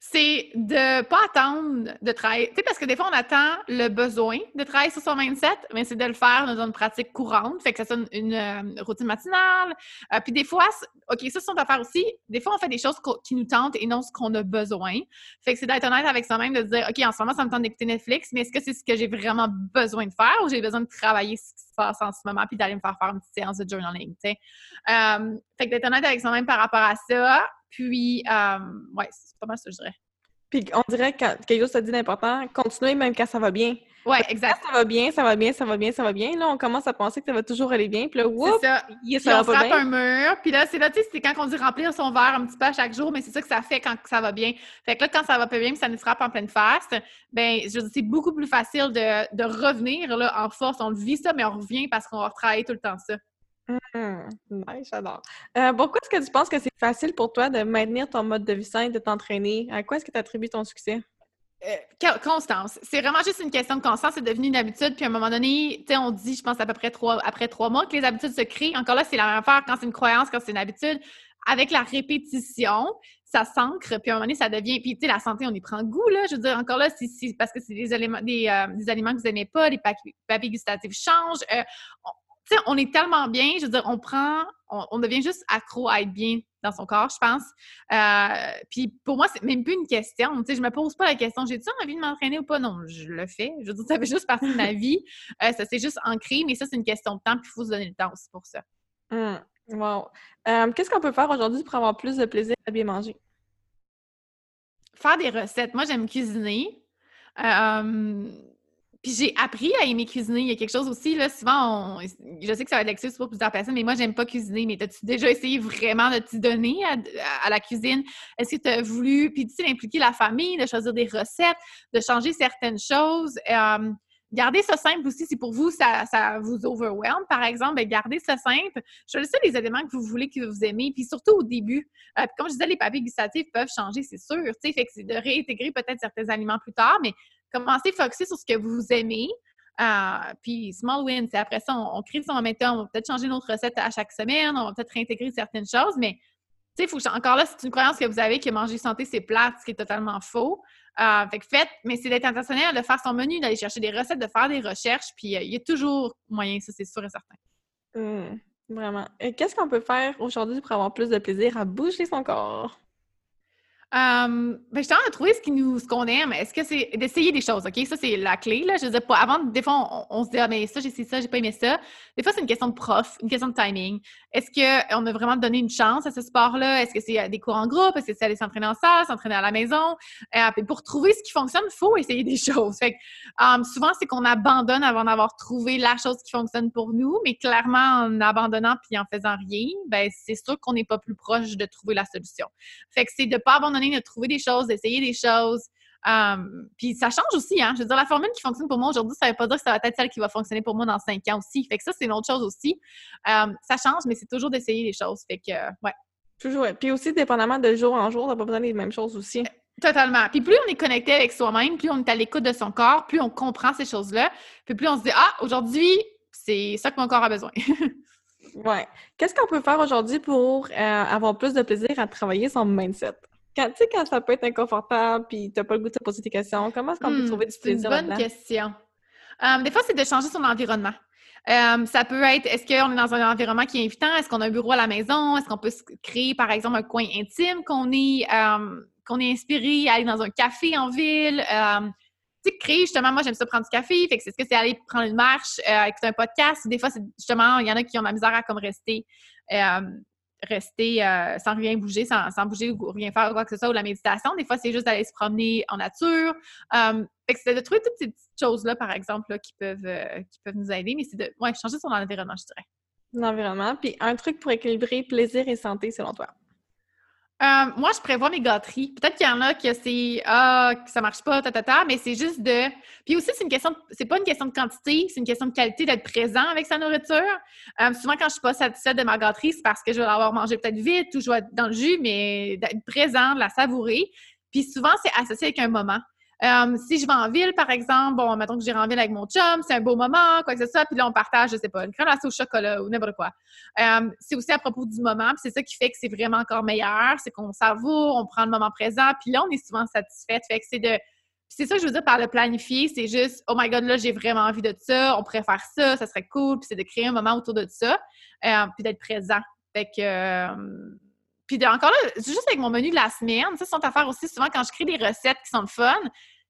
C'est de pas attendre de travailler. Tu sais, parce que des fois, on attend le besoin de travailler sur son mindset, mais c'est de le faire dans une pratique courante. Fait que ça sonne une, une routine matinale. Euh, puis des fois, OK, ça, c'est son affaire aussi. Des fois, on fait des choses qui nous tentent et non ce qu'on a besoin. Fait que c'est d'être honnête avec soi-même, de dire, OK, en ce moment, ça me tente d'écouter Netflix, mais est-ce que c'est ce que j'ai vraiment besoin de faire ou j'ai besoin de travailler ce qui se passe en ce moment puis d'aller me faire faire une petite séance de journaling, tu sais? Euh, fait que d'être honnête avec soi-même par rapport à ça. Puis, euh, ouais, c'est pas mal ça, je dirais. Puis, on dirait que quelque chose te dit d'important, continuer même quand ça va bien. Ouais, exact. Quand ça va bien, ça va bien, ça va bien, ça va bien. Là, on commence à penser que ça va toujours aller bien. Puis là, whoop, ça. Yes, puis ça on va se frappe un mur. Puis là, c'est là, tu sais, c'est quand on dit remplir son verre un petit peu à chaque jour, mais c'est ça que ça fait quand ça va bien. Fait que là, quand ça va pas bien, puis ça nous frappe en pleine face, bien, je veux dire, c'est beaucoup plus facile de, de revenir là, en force. On le vit ça, mais on revient parce qu'on va retravailler tout le temps ça. Mmh, nice, j'adore. Euh, pourquoi est-ce que tu penses que c'est facile pour toi de maintenir ton mode de vie sain, de t'entraîner? À quoi est-ce que tu attribues ton succès? Euh, constance. C'est vraiment juste une question de constance. C'est devenu une habitude. Puis à un moment donné, tu sais, on dit, je pense, à peu près trois, après trois mois que les habitudes se créent. Encore là, c'est la même affaire quand c'est une croyance, quand c'est une habitude. Avec la répétition, ça s'ancre, puis à un moment donné, ça devient... Puis, tu sais, la santé, on y prend goût, là. Je veux dire, encore là, c'est, c'est parce que c'est des aliments, des, euh, des aliments que vous n'aimez pas, les papilles gustatives changent. Euh, on, Tu sais, on est tellement bien, je veux dire, on prend, on, on devient juste accro à être bien dans son corps, je pense. Euh, puis pour moi, c'est même plus une question. Tu sais, je me pose pas la question, j'ai-tu envie de m'entraîner ou pas? Non, je le fais. Je veux dire, ça fait juste partie de ma vie. Euh, ça s'est juste ancré, mais ça, c'est une question de temps, puis il faut se donner le temps aussi pour ça. Mm. Wow. Euh, qu'est-ce qu'on peut faire aujourd'hui pour avoir plus de plaisir à bien manger? Faire des recettes. Moi, j'aime cuisiner. Euh... Puis j'ai appris à aimer cuisiner. Il y a quelque chose aussi, là, souvent, on... je sais que ça va être l'excuse pour plusieurs personnes, mais moi, j'aime pas cuisiner. Mais as-tu déjà essayé vraiment de t'y donner à, à, à la cuisine? Est-ce que tu as voulu, puis tu sais, d'impliquer la famille, de choisir des recettes, de changer certaines choses? Euh, gardez ça simple aussi. Si pour vous, ça, ça vous overwhelm, par exemple, bien, gardez ça simple. Choisissez les éléments que vous voulez, que vous aimez, puis surtout au début. Euh, puis comme je disais, les papilles gustatives peuvent changer, c'est sûr. Tu sais, fait que c'est de réintégrer peut-être certains aliments plus tard, mais commencez à focusser sur ce que vous aimez, euh, puis small wins. C'est après ça, on, on crée son momentum, on va peut-être changer notre recette à chaque semaine, on va peut-être réintégrer certaines choses, mais tu sais, faut encore là, c'est une croyance que vous avez que manger santé, c'est plate, ce qui est totalement faux. Euh, fait que faites, mais c'est d'être intentionnel, de faire son menu, d'aller chercher des recettes, de faire des recherches, puis euh, il y a toujours moyen, ça, c'est sûr et certain. Mmh, vraiment. Et qu'est-ce qu'on peut faire aujourd'hui pour avoir plus de plaisir à bouger son corps? Um, ben, je tente à trouver ce, qui nous, ce qu'on aime. Est-ce que c'est d'essayer des choses, OK? Ça, c'est la clé, là. Je veux dire, pas, avant, des fois, on, on se dit « Ah, mais ça, j'ai essayé ça, j'ai pas aimé ça. » Des fois, c'est une question de prof, une question de timing. Est-ce qu'on a vraiment donné une chance à ce sport-là? Est-ce que c'est des cours en groupe? Est-ce que c'est aller s'entraîner en salle, s'entraîner à la maison? Euh, pour trouver ce qui fonctionne, il faut essayer des choses. Fait que, um, souvent, c'est qu'on abandonne avant d'avoir trouvé la chose qui fonctionne pour nous, mais clairement, en abandonnant puis en faisant rien, ben c'est sûr qu'on n'est pas plus proche de trouver la solution. Fait que c'est de pas abandonner, de trouver des choses, d'essayer des choses. Um, puis ça change aussi, hein? Je veux dire, la formule qui fonctionne pour moi aujourd'hui, ça ne veut pas dire que ça va être celle qui va fonctionner pour moi dans cinq ans aussi. Fait que ça, c'est une autre chose aussi. Um, ça change, mais c'est toujours d'essayer des choses. Fait que, euh, ouais. Toujours. Puis aussi, dépendamment de jour en jour, on n'a pas besoin des mêmes choses aussi. Totalement. Puis plus on est connecté avec soi-même, plus on est à l'écoute de son corps, plus on comprend ces choses-là, puis plus on se dit « Ah, aujourd'hui, c'est ça que mon corps a besoin. » Ouais. Qu'est-ce qu'on peut faire aujourd'hui pour euh, avoir plus de plaisir à travailler son mindset? Tu sais, quand ça peut être inconfortable puis t'as pas le goût de te poser tes questions, comment est-ce qu'on peut trouver du plaisir là-dedans? C'est une bonne question. Um, des fois, c'est de changer son environnement. Um, ça peut être, est-ce qu'on est dans un environnement qui est invitant? Est-ce qu'on a un bureau à la maison? Est-ce qu'on peut se créer, par exemple, un coin intime qu'on est, um, qu'on est inspiré à aller dans un café en ville? Um, tu sais, créer, justement, moi, j'aime ça prendre du café. Fait que c'est ce que c'est aller prendre une marche, euh, écouter un podcast. Des fois, c'est justement, il y en a qui ont de la misère à comme rester. Um, rester euh, sans rien bouger, sans, sans bouger ou rien faire ou quoi que ce soit, ou la méditation. Des fois, c'est juste d'aller se promener en nature. Euh, fait que c'est de trouver toutes ces petites choses-là, par exemple, là, qui peuvent, euh, qui peuvent nous aider, mais c'est de ouais, changer son environnement, je dirais. L'environnement. Puis un truc pour équilibrer plaisir et santé, selon toi? Euh, moi, je prévois mes gâteries. Peut-être qu'il y en a que c'est « Ah, que ça marche pas, ta, ta, ta », mais c'est juste de... Puis aussi, c'est une question de... c'est pas une question de quantité, c'est une question de qualité, d'être présent avec sa nourriture. Euh, souvent, quand je suis pas satisfaite de ma gâterie, c'est parce que je vais l'avoir mangé peut-être vite ou je vais être dans le jus, mais d'être présent, de la savourer. Puis souvent, c'est associé avec un moment. Euh, si je vais en ville, par exemple, bon, mettons que j'irai en ville avec mon chum, c'est un beau moment, quoi que ce soit, puis là, on partage, je sais pas, une crème glacée au chocolat ou n'importe quoi. Euh, c'est aussi à propos du moment, puis c'est ça qui fait que c'est vraiment encore meilleur, c'est qu'on savoure, on prend le moment présent, puis là, on est souvent satisfaite. Fait que c'est de... C'est ça que je veux dire par le planifier, c'est juste « Oh my God, là, j'ai vraiment envie de ça, on pourrait faire ça, ça serait cool », puis c'est de créer un moment autour de ça, euh, puis d'être présent. Fait que... Euh... Puis de, encore là, juste avec mon menu de la semaine, ça, c'est une affaire aussi, souvent, quand je crée des recettes qui sont de fun,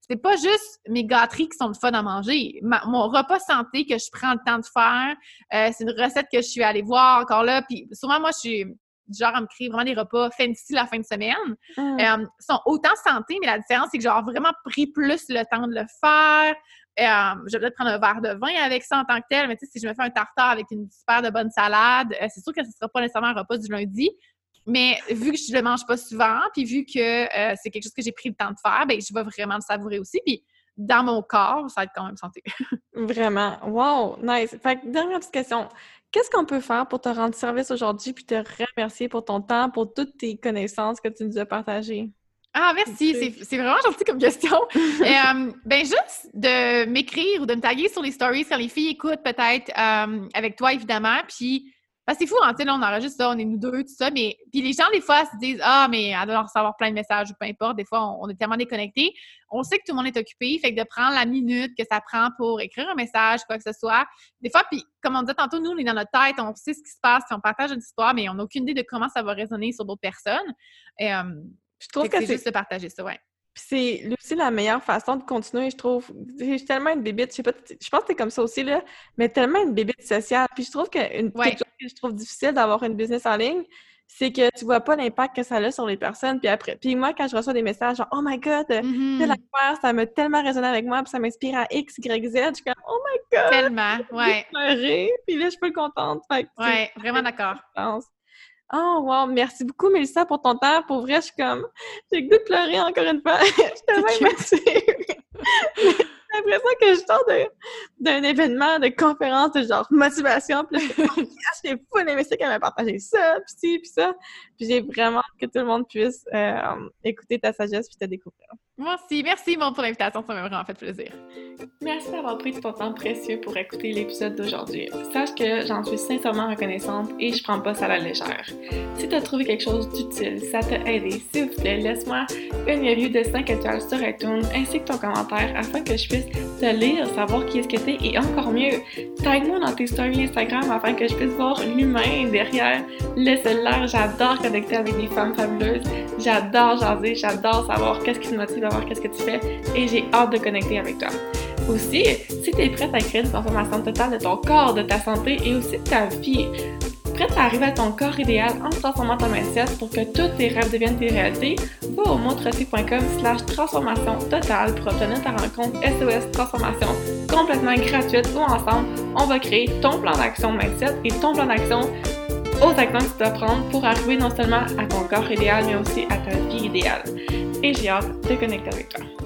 c'est pas juste mes gâteries qui sont de fun à manger. Ma, mon repas santé que je prends le temps de faire, euh, c'est une recette que je suis allée voir encore là. Puis souvent, moi, je suis du genre à me créer vraiment des repas fancy la fin de semaine. Mm. Euh, sont autant santé, mais la différence, c'est que j'ai vraiment pris plus le temps de le faire. Euh, je vais peut-être prendre un verre de vin avec ça en tant que tel, mais tu sais, si je me fais un tartare avec une super de bonne salade, euh, c'est sûr que ce ne sera pas nécessairement un repas du lundi. Mais vu que je le mange pas souvent, puis vu que euh, c'est quelque chose que j'ai pris le temps de faire, bien, je vais vraiment le savourer aussi. Puis dans mon corps, ça va être quand même santé. Vraiment. Wow! Nice! Fait que dernière petite question. Qu'est-ce qu'on peut faire pour te rendre service aujourd'hui puis te remercier pour ton temps, pour toutes tes connaissances que tu nous as partagées? Ah, merci! C'est, c'est vraiment gentil comme question! euh, ben juste de m'écrire ou de me taguer sur les stories quand les filles écoutent peut-être euh, avec toi, évidemment, puis parce que c'est fou, hein, tu sais, là, on enregistre ça, on est nous deux, tout ça, mais... Puis les gens, des fois, se disent « Ah, mais elle doit recevoir plein de messages » ou peu importe. Des fois, on, on est tellement déconnectés. On sait que tout le monde est occupé, fait que de prendre la minute que ça prend pour écrire un message, quoi que ce soit. Des fois, puis comme on disait tantôt, nous, on est dans notre tête, on sait ce qui se passe, puis on partage une histoire, mais on n'a aucune idée de comment ça va résonner sur d'autres personnes. Et, euh, je trouve que c'est, c'est juste de partager ça, ouais. Puis c'est aussi la meilleure façon de continuer, je trouve. J'ai tellement une bébite, je sais pas, je pense que t'es comme ça aussi, là, mais tellement une bébite sociale. Puis je trouve que une, ouais. quelque chose que je trouve difficile d'avoir une business en ligne, c'est que tu vois pas l'impact que ça a sur les personnes. Puis après, puis moi, quand je reçois des messages genre « Oh my God, mm-hmm. telle affaire, ça m'a tellement résonné avec moi, puis ça m'inspire à X, Y, Z », je suis comme « Oh my God! » Tellement, ouais. Pleurer, puis là, je suis pas contente. Fait que, ouais, vraiment d'accord. Oh, wow! Merci beaucoup, Mélissa, pour ton temps. Pour vrai, je suis comme... J'ai le goût de pleurer encore une fois. Je suis tellement émotive. J'ai l'impression que je sors de, d'un événement, de conférence, de genre motivation. Puis là, je suis full investie qu'elle m'a partagé ça, puis ci, puis ça. Puis j'ai vraiment que tout le monde puisse euh, écouter ta sagesse puis te découvrir. Merci. Merci, Maud, pour l'invitation. Ça m'a vraiment fait plaisir. Merci d'avoir pris ton temps précieux pour écouter l'épisode d'aujourd'hui. Sache que j'en suis sincèrement reconnaissante et je prends pas ça à la légère. Si tu as trouvé quelque chose d'utile, ça t'a aidé, s'il vous plaît, laisse-moi une review de cinq étoiles sur iTunes ainsi que ton commentaire afin que je puisse te lire, savoir qui est-ce que t'es et encore mieux, tague-moi dans tes stories Instagram afin que je puisse voir l'humain derrière le cellulaire. J'adore connecter avec des femmes fabuleuses. J'adore jaser, j'adore savoir qu'est-ce qui te motive à voir qu'est-ce que tu fais et j'ai hâte de connecter avec toi. Aussi, si tu es prête à créer une transformation totale de ton corps, de ta santé et aussi de ta vie, prête à arriver à ton corps idéal en transformant ton mindset pour que tous tes rêves deviennent tes réalités, va au maudtrottier.com slash transformation totale pour obtenir ta rencontre S O S Transformation complètement gratuite où ensemble, on va créer ton plan d'action mindset et ton plan d'action aux actions que tu dois prendre pour arriver non seulement à ton corps idéal, mais aussi à ta vie idéale. Et j'ai hâte de connecter avec toi.